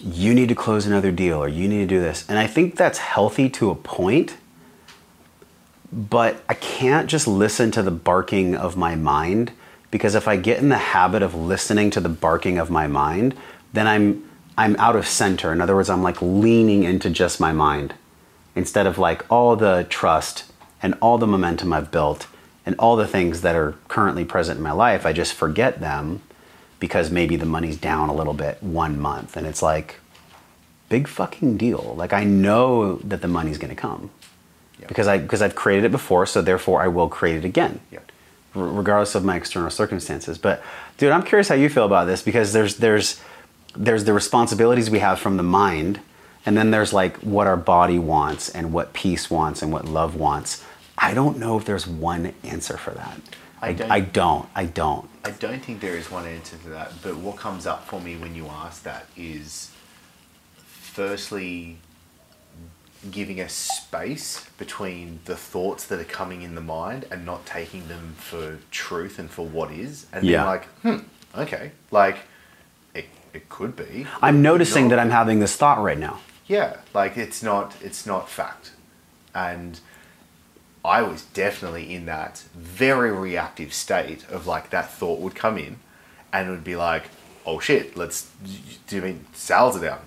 you need to close another deal or you need to do this. And I think that's healthy to a point, but I can't just listen to the barking of my mind, because if I get in the habit of listening to the barking of my mind, then I'm I'm out of center. In other words, I'm like leaning into just my mind instead of like all the trust and all the momentum I've built and all the things that are currently present in my life. I just forget them because maybe the money's down a little bit one month. And it's like, big fucking deal. Like I know that the money's gonna come yep. because I, because I've created it before, so therefore I will create it again, yep. r- regardless of my external circumstances. But dude, I'm curious how you feel about this, because there's, there's, there's the responsibilities we have from the mind, and then there's like what our body wants and what peace wants and what love wants. I don't know if there's one answer for that. I don't. I don't. I don't, I don't think there is one answer to that. But what comes up for me when you ask that is, firstly, giving a space between the thoughts that are coming in the mind and not taking them for truth and for what is. And yeah. being like, hmm, okay. Like, it, it could be. I'm noticing not. that I'm having this thought right now. Yeah, like it's not it's not fact. And I was definitely in that very reactive state of like that thought would come in and it would be like, oh shit, let's do you mean sales are down.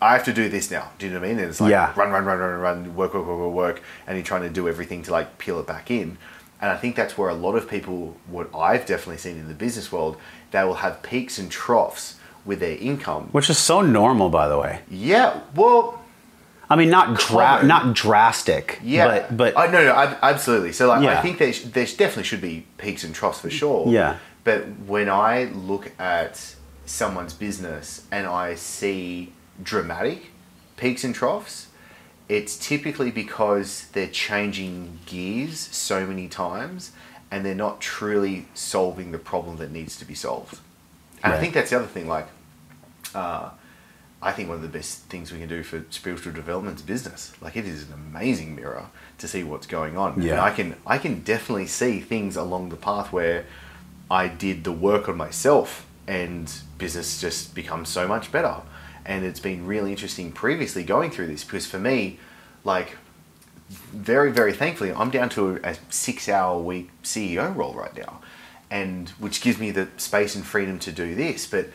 I have to do this now. Do you know what I mean? And it's like, yeah. run, run, run, run, run, work, work, work, work, work. And you're trying to do everything to like peel it back in. And I think that's where a lot of people, what I've definitely seen in the business world, they will have peaks and troughs with their income. Which is so normal, by the way. Yeah, well... I mean, not dra- not drastic, yeah. but... but oh, no, no, absolutely. So like, yeah. I think there, sh- there definitely should be peaks and troughs for sure. Yeah. But when I look at someone's business and I see dramatic peaks and troughs, it's typically because they're changing gears so many times and they're not truly solving the problem that needs to be solved. And right. I think that's the other thing, like, uh, I think one of the best things we can do for spiritual development is business. Like, it is an amazing mirror to see what's going on. Yeah. And I can, I can definitely see things along the path where I did the work on myself and business just becomes so much better. And it's been really interesting previously going through this, because for me, like, very, very thankfully, I'm down to a six hour a week C E O role right now, and which gives me the space and freedom to do this. But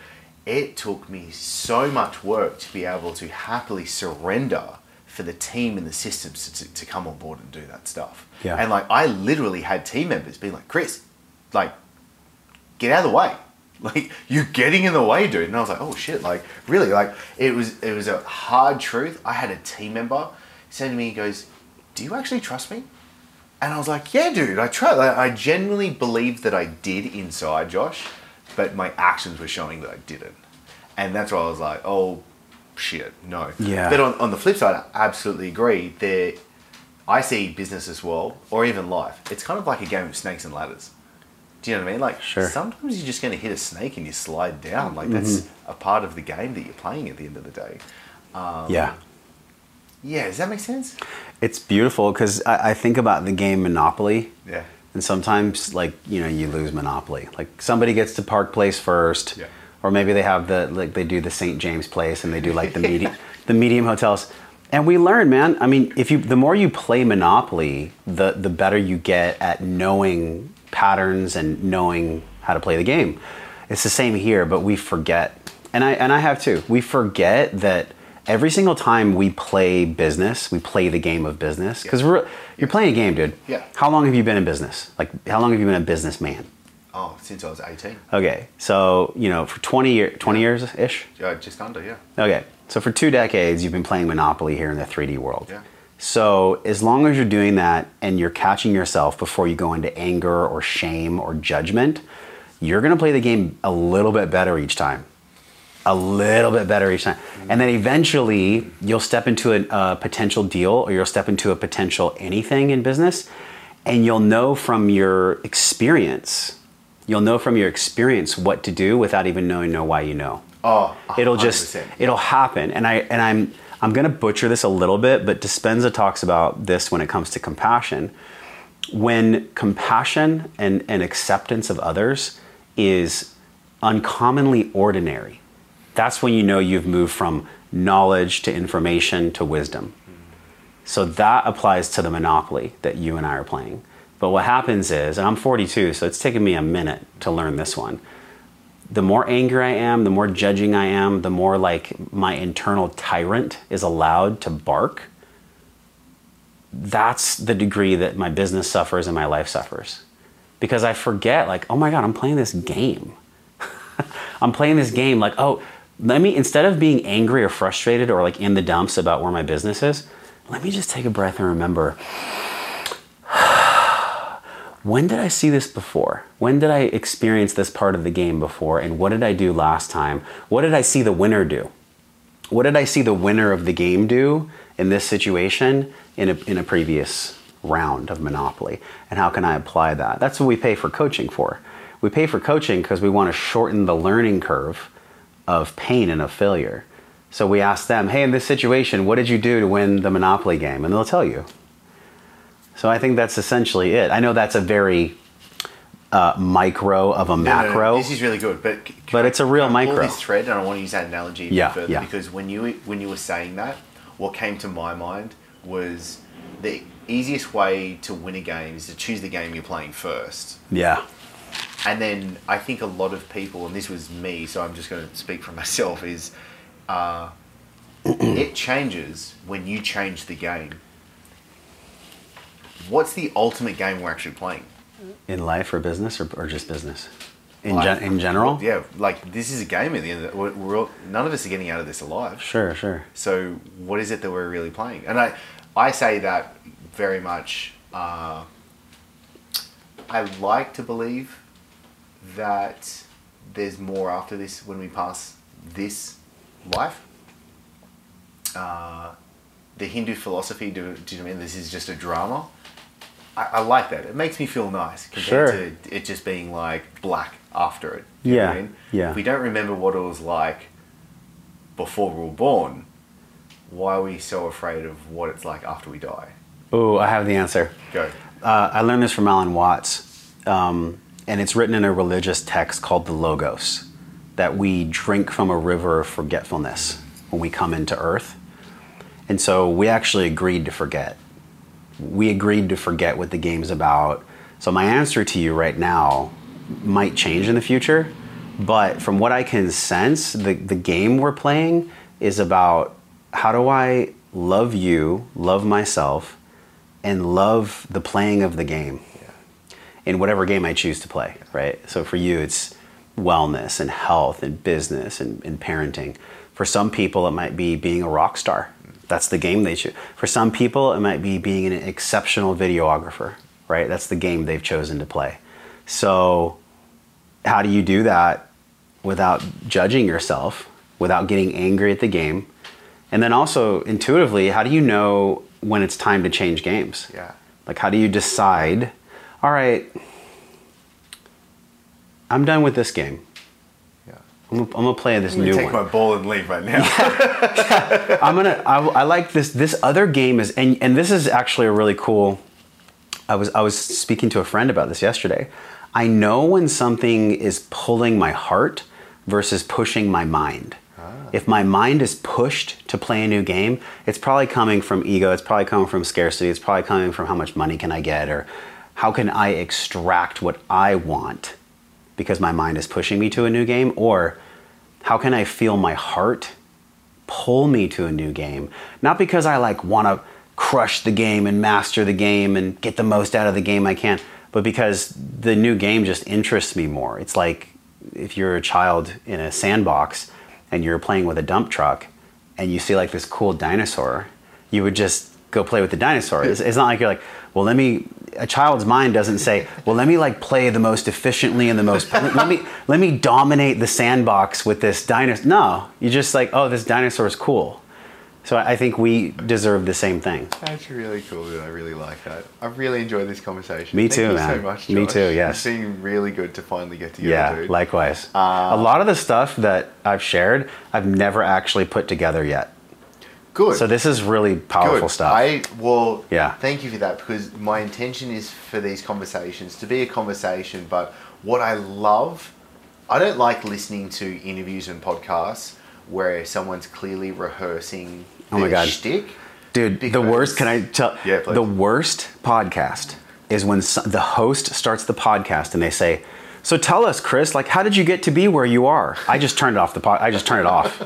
it took me so much work to be able to happily surrender for the team and the systems to, to come on board and do that stuff. Yeah. And like, I literally had team members being like, Chris, like, get out of the way. Like, you're getting in the way, dude. And I was like, oh shit, like, really? Like, it was it was a hard truth. I had a team member send to me, he goes, do you actually trust me? And I was like, yeah, dude, I try. Like, I genuinely believed that I did inside, Josh, but my actions were showing that I didn't. And that's why I was like, oh shit, no. Yeah. But on, on the flip side, I absolutely agree. There, I see business as well, or even life. It's kind of like a game of snakes and ladders. Do you know what I mean? Like, sure. Sometimes you're just going to hit a snake and you slide down. Like, that's mm-hmm. a part of the game that you're playing at the end of the day. Um, yeah. Yeah, does that make sense? It's beautiful, because I, I think about the game Monopoly. Yeah. And sometimes, like, you know, you lose Monopoly. Like, somebody gets to Park Place first. Yeah. Or maybe they have the, like, they do the Saint James Place and they do, like, the, medi- the medium hotels. And we learn, man. I mean, if you the more you play Monopoly, the the better you get at knowing patterns and knowing how to play the game. It's the same here, but we forget. And I and I have too. We forget that every single time we play business, we play the game of business. Because yeah. we're you're playing a game, dude. Yeah. How long have you been in business? Like, how long have you been a businessman? Oh, since I was eighteen. Okay. So, you know, for twenty year, twenty yeah. years-ish? Yeah, just under, yeah. Okay. So for two decades, you've been playing Monopoly here in the three D world. Yeah. So as long as you're doing that and you're catching yourself before you go into anger or shame or judgment, you're going to play the game a little bit better each time. A little bit better each time. And then eventually you'll step into a, a potential deal, or you'll step into a potential anything in business, and you'll know from your experience, you'll know from your experience what to do without even knowing know why you know. Oh, one hundred percent. It'll just, it'll happen. And I, and I'm, I'm going to butcher this a little bit, but Dispenza talks about this when it comes to compassion. When compassion and, and acceptance of others is uncommonly ordinary, that's when you know you've moved from knowledge to information to wisdom. So that applies to the Monopoly that you and I are playing. But what happens is, and I'm forty-two, so it's taken me a minute to learn this one. The more angry I am, the more judging I am, the more like my internal tyrant is allowed to bark. That's the degree that my business suffers and my life suffers. Because I forget, like, oh my God, I'm playing this game. I'm playing this game like, oh, let me, instead of being angry or frustrated or like in the dumps about where my business is, let me just take a breath and remember, when did I see this before? When did I experience this part of the game before? And what did I do last time? What did I see the winner do? What did I see the winner of the game do in this situation in a, in a previous round of Monopoly? And how can I apply that? That's what we pay for coaching for. We pay for coaching because we want to shorten the learning curve of pain and of failure. So we ask them, hey, in this situation, what did you do to win the Monopoly game? And they'll tell you. So I think that's essentially it. I know that's a very uh, micro of a macro. No, no, no. This is really good, but but it's a real micro. Pull this thread, and I want to use that analogy even yeah, further yeah. because when you when you were saying that, what came to my mind was the easiest way to win a game is to choose the game you're playing first. Yeah. And then I think a lot of people, and this was me, so I'm just going to speak for myself, is uh, It changes when you change the game. What's the ultimate game we're actually playing? In life or business or, or just business? In, like, gen in general? Yeah, like this is a game at the end of the, we're, we're all, none of us are getting out of this alive. Sure, sure. So what is it that we're really playing? And I, I say that very much, uh, I like to believe that there's more after this when we pass this life. Uh, the Hindu philosophy, do, do you mean this is just a drama? I, I like that. It makes me feel nice compared sure. to it just being like black after it. You yeah. know what I mean? Yeah. If we don't remember what it was like before we were born, why are we so afraid of what it's like after we die? Oh, I have the answer. Go. Uh, I learned this from Alan Watts, um, and it's written in a religious text called the Logos, that we drink from a river of forgetfulness when we come into Earth. And so we actually agreed to forget. We agreed to forget what the game's about. So my answer to you right now might change in the future, but from what I can sense, the, the game we're playing is about how do I love you, love myself, and love the playing of the game yeah. in whatever game I choose to play, right? So for you, it's wellness and health and business and, and parenting. For some people, it might be being a rock star. That's the game they choose. For some people, it might be being an exceptional videographer, right? That's the game they've chosen to play. So how do you do that without judging yourself, without getting angry at the game? And then also intuitively, how do you know when it's time to change games? Yeah. Like, how do you decide, all right, I'm done with this game. I'm gonna play this I'm gonna new take one. Take my ball and leave right now. yeah. I'm gonna. I, I like this. This other game is, and and this is actually a really cool. I was I was speaking to a friend about this yesterday. I know when something is pulling my heart versus pushing my mind. Ah. If my mind is pushed to play a new game, it's probably coming from ego. It's probably coming from scarcity. It's probably coming from how much money can I get or how can I extract what I want. Because my mind is pushing me to a new game, or how can I feel my heart pull me to a new game? Not because I like want to crush the game and master the game and get the most out of the game I can, but because the new game just interests me more. It's like if you're a child in a sandbox and you're playing with a dump truck and you see like this cool dinosaur, you would just go play with the dinosaur. It's, it's not like you're like, well, let me, a child's mind doesn't say, well, let me like play the most efficiently and the most, let me, let me dominate the sandbox with this dinosaur. No, you're just like, oh, this dinosaur is cool. So I think we deserve the same thing. That's really cool. I really like that. I really enjoyed this conversation. Me too, man. Thank you so much, Josh. Me too, yes. It's been really good to finally get together, yeah, dude. Likewise. Uh, a lot of the stuff that I've shared, I've never actually put together yet. Good. So this is really powerful Good. stuff. I well, yeah. Thank you for that, because my intention is for these conversations to be a conversation. But what I love, I don't like listening to interviews and podcasts where someone's clearly rehearsing oh my God. shtick. Dude, the worst. Can I tell? Yeah, please. The worst podcast is when so, the host starts the podcast and they say, "So tell us, Chris, like, how did you get to be where you are?" I just turned off the pod. I just turned it off.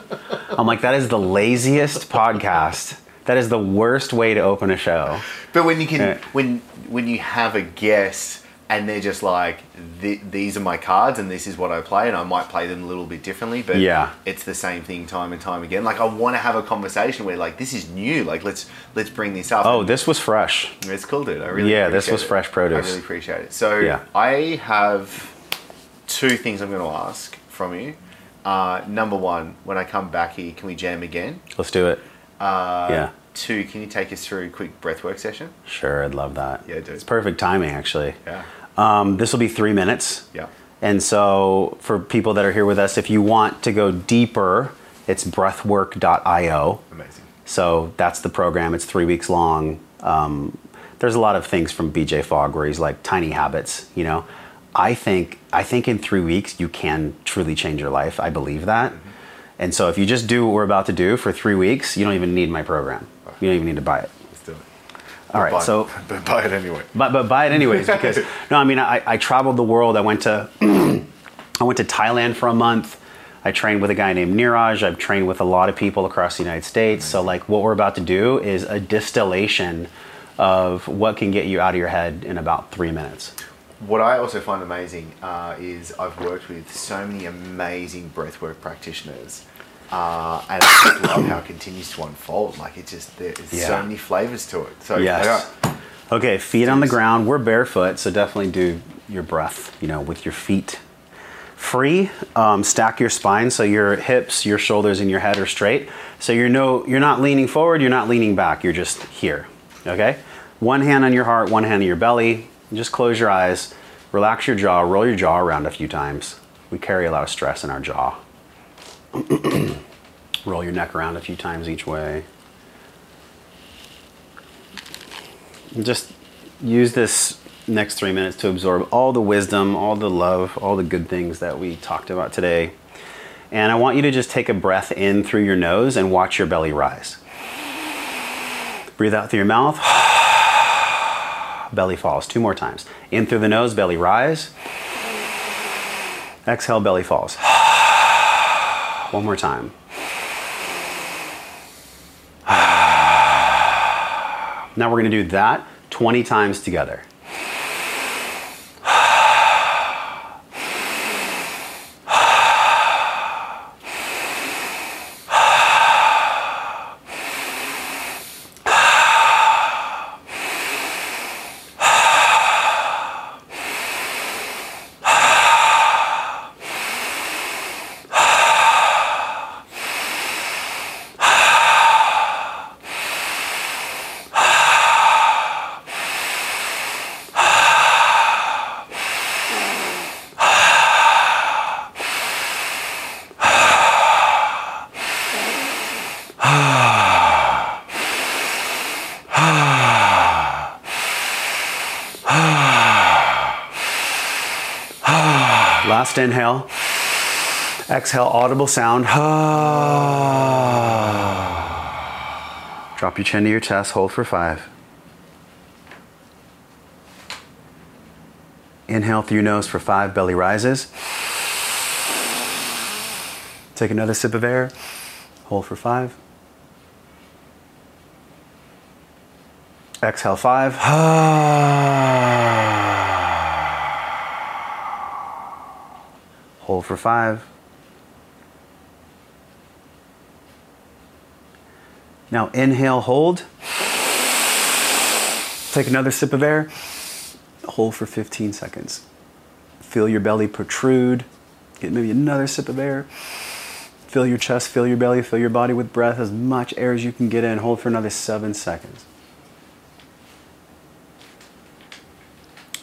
I'm like, that is the laziest podcast. That is the worst way to open a show. But when you can, uh, when when you have a guest and they're just like, Th these are my cards and this is what I play, and I might play them a little bit differently, but yeah. it's the same thing time and time again. Like, I want to have a conversation where like, this is new. Like, let's let's bring this up. Oh, this was fresh. It's cool, dude. I really yeah, this was it. fresh produce. I really appreciate it. So yeah. I have two things I'm going to ask from you. Uh, number one, when I come back here, can we jam again? Let's do it. Uh, yeah. Two, can you take us through a quick breathwork session? Sure, I'd love that. Yeah, dude. It's perfect timing, actually. Yeah. Um, this will be three minutes. Yeah. And so for people that are here with us, if you want to go deeper, it's breathwork dot i o. Amazing. So that's the program. It's three weeks long. Um, there's a lot of things from B J Fogg where he's like tiny habits, you know. I think I think in three weeks you can truly change your life. I believe that. Mm-hmm. And so if you just do what we're about to do for three weeks, you don't even need my program. You don't even need to buy it. Let's do it. All right, so but buy it anyway. But but buy it anyways because no, I mean I, I traveled the world. I went to I went to Thailand for a month. I I trained with a guy named Neeraj. I've trained with a lot of people across the United States. So like what we're about to do is a distillation of what can get you out of your head in about three minutes. What I also find amazing uh, is I've worked with so many amazing breathwork practitioners. Uh, and I just love how it continues to unfold. Like it just, there's yeah. so many flavors to it. So yes. Got, okay, feet on the ground. We're barefoot, so definitely do your breath, you know, with your feet free. Um, stack your spine so your hips, your shoulders, and your head are straight. So you're no, you're not leaning forward. You're not leaning back. You're just here. Okay, one hand on your heart, one hand on your belly. Just close your eyes, relax your jaw, roll your jaw around a few times. We carry a lot of stress in our jaw. Roll your neck around a few times each way. Just use this next three minutes to absorb all the wisdom, all the love, all the good things that we talked about today. And I want you to just take a breath in through your nose and watch your belly rise. Breathe out through your mouth. Belly falls. Two more times. In through the nose, belly rise. Exhale, belly falls. One more time. Now we're going to do that twenty times together. Last inhale, exhale, audible sound. Drop your chin to your chest, hold for five. Inhale through your nose for five, belly rises. Take another sip of air, hold for five. Exhale, five. Hold for five. Now inhale, hold. Take another sip of air. Hold for fifteen seconds. Feel your belly protrude. Get maybe another sip of air. Fill your chest, fill your belly, fill your body with breath, as much air as you can get in. Hold for another seven seconds.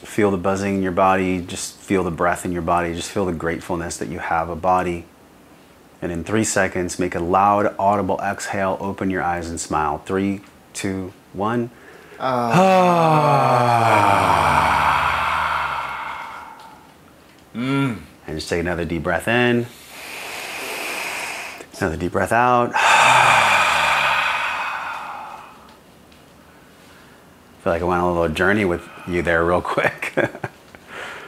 Feel the buzzing in your body, just feel the breath in your body, just feel the gratefulness that you have a body. And in three seconds, make a loud, audible exhale, open your eyes and smile. Three, two, one. Uh, ah. mm. And just take another deep breath in, another deep breath out. I feel like I went on a little journey with you there real quick.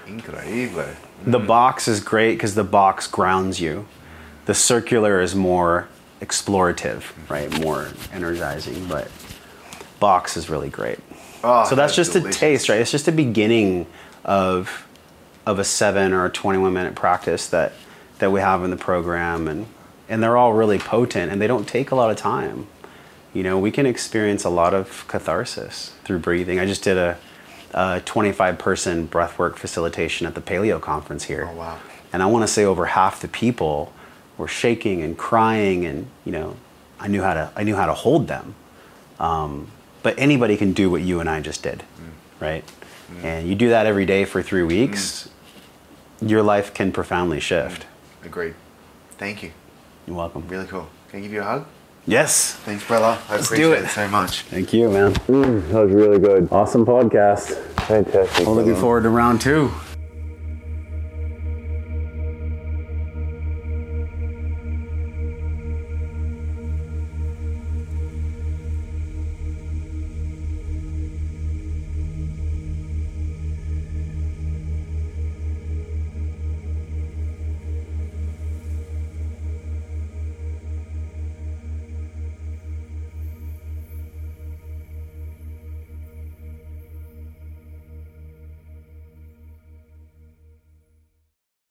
Incredible. Mm. The box is great because the box grounds you. The circular is more explorative, right? More energizing, but box is really great. Oh, so that's, that's just delicious. A taste, right? It's just the beginning of of a seven or a twenty-one minute practice that that we have in the program, and and they're all really potent and they don't take a lot of time. You know, we can experience a lot of catharsis through breathing. I just did a, a twenty-five person breathwork facilitation at the Paleo Conference here. Oh, wow. And I want to say over half the people were shaking and crying, and, you know, I knew how to, I knew how to hold them. Um, but anybody can do what you and I just did, mm. right? Mm. And you do that every day for three weeks, mm. your life can profoundly shift. Mm. Agreed. Thank you. You're welcome. Really cool. Can I give you a hug? Yes. Thanks, brother. I Let's appreciate it. it so much. Thank you, man. Mm, that was really good. Awesome podcast. Fantastic. I'm looking forward to round two.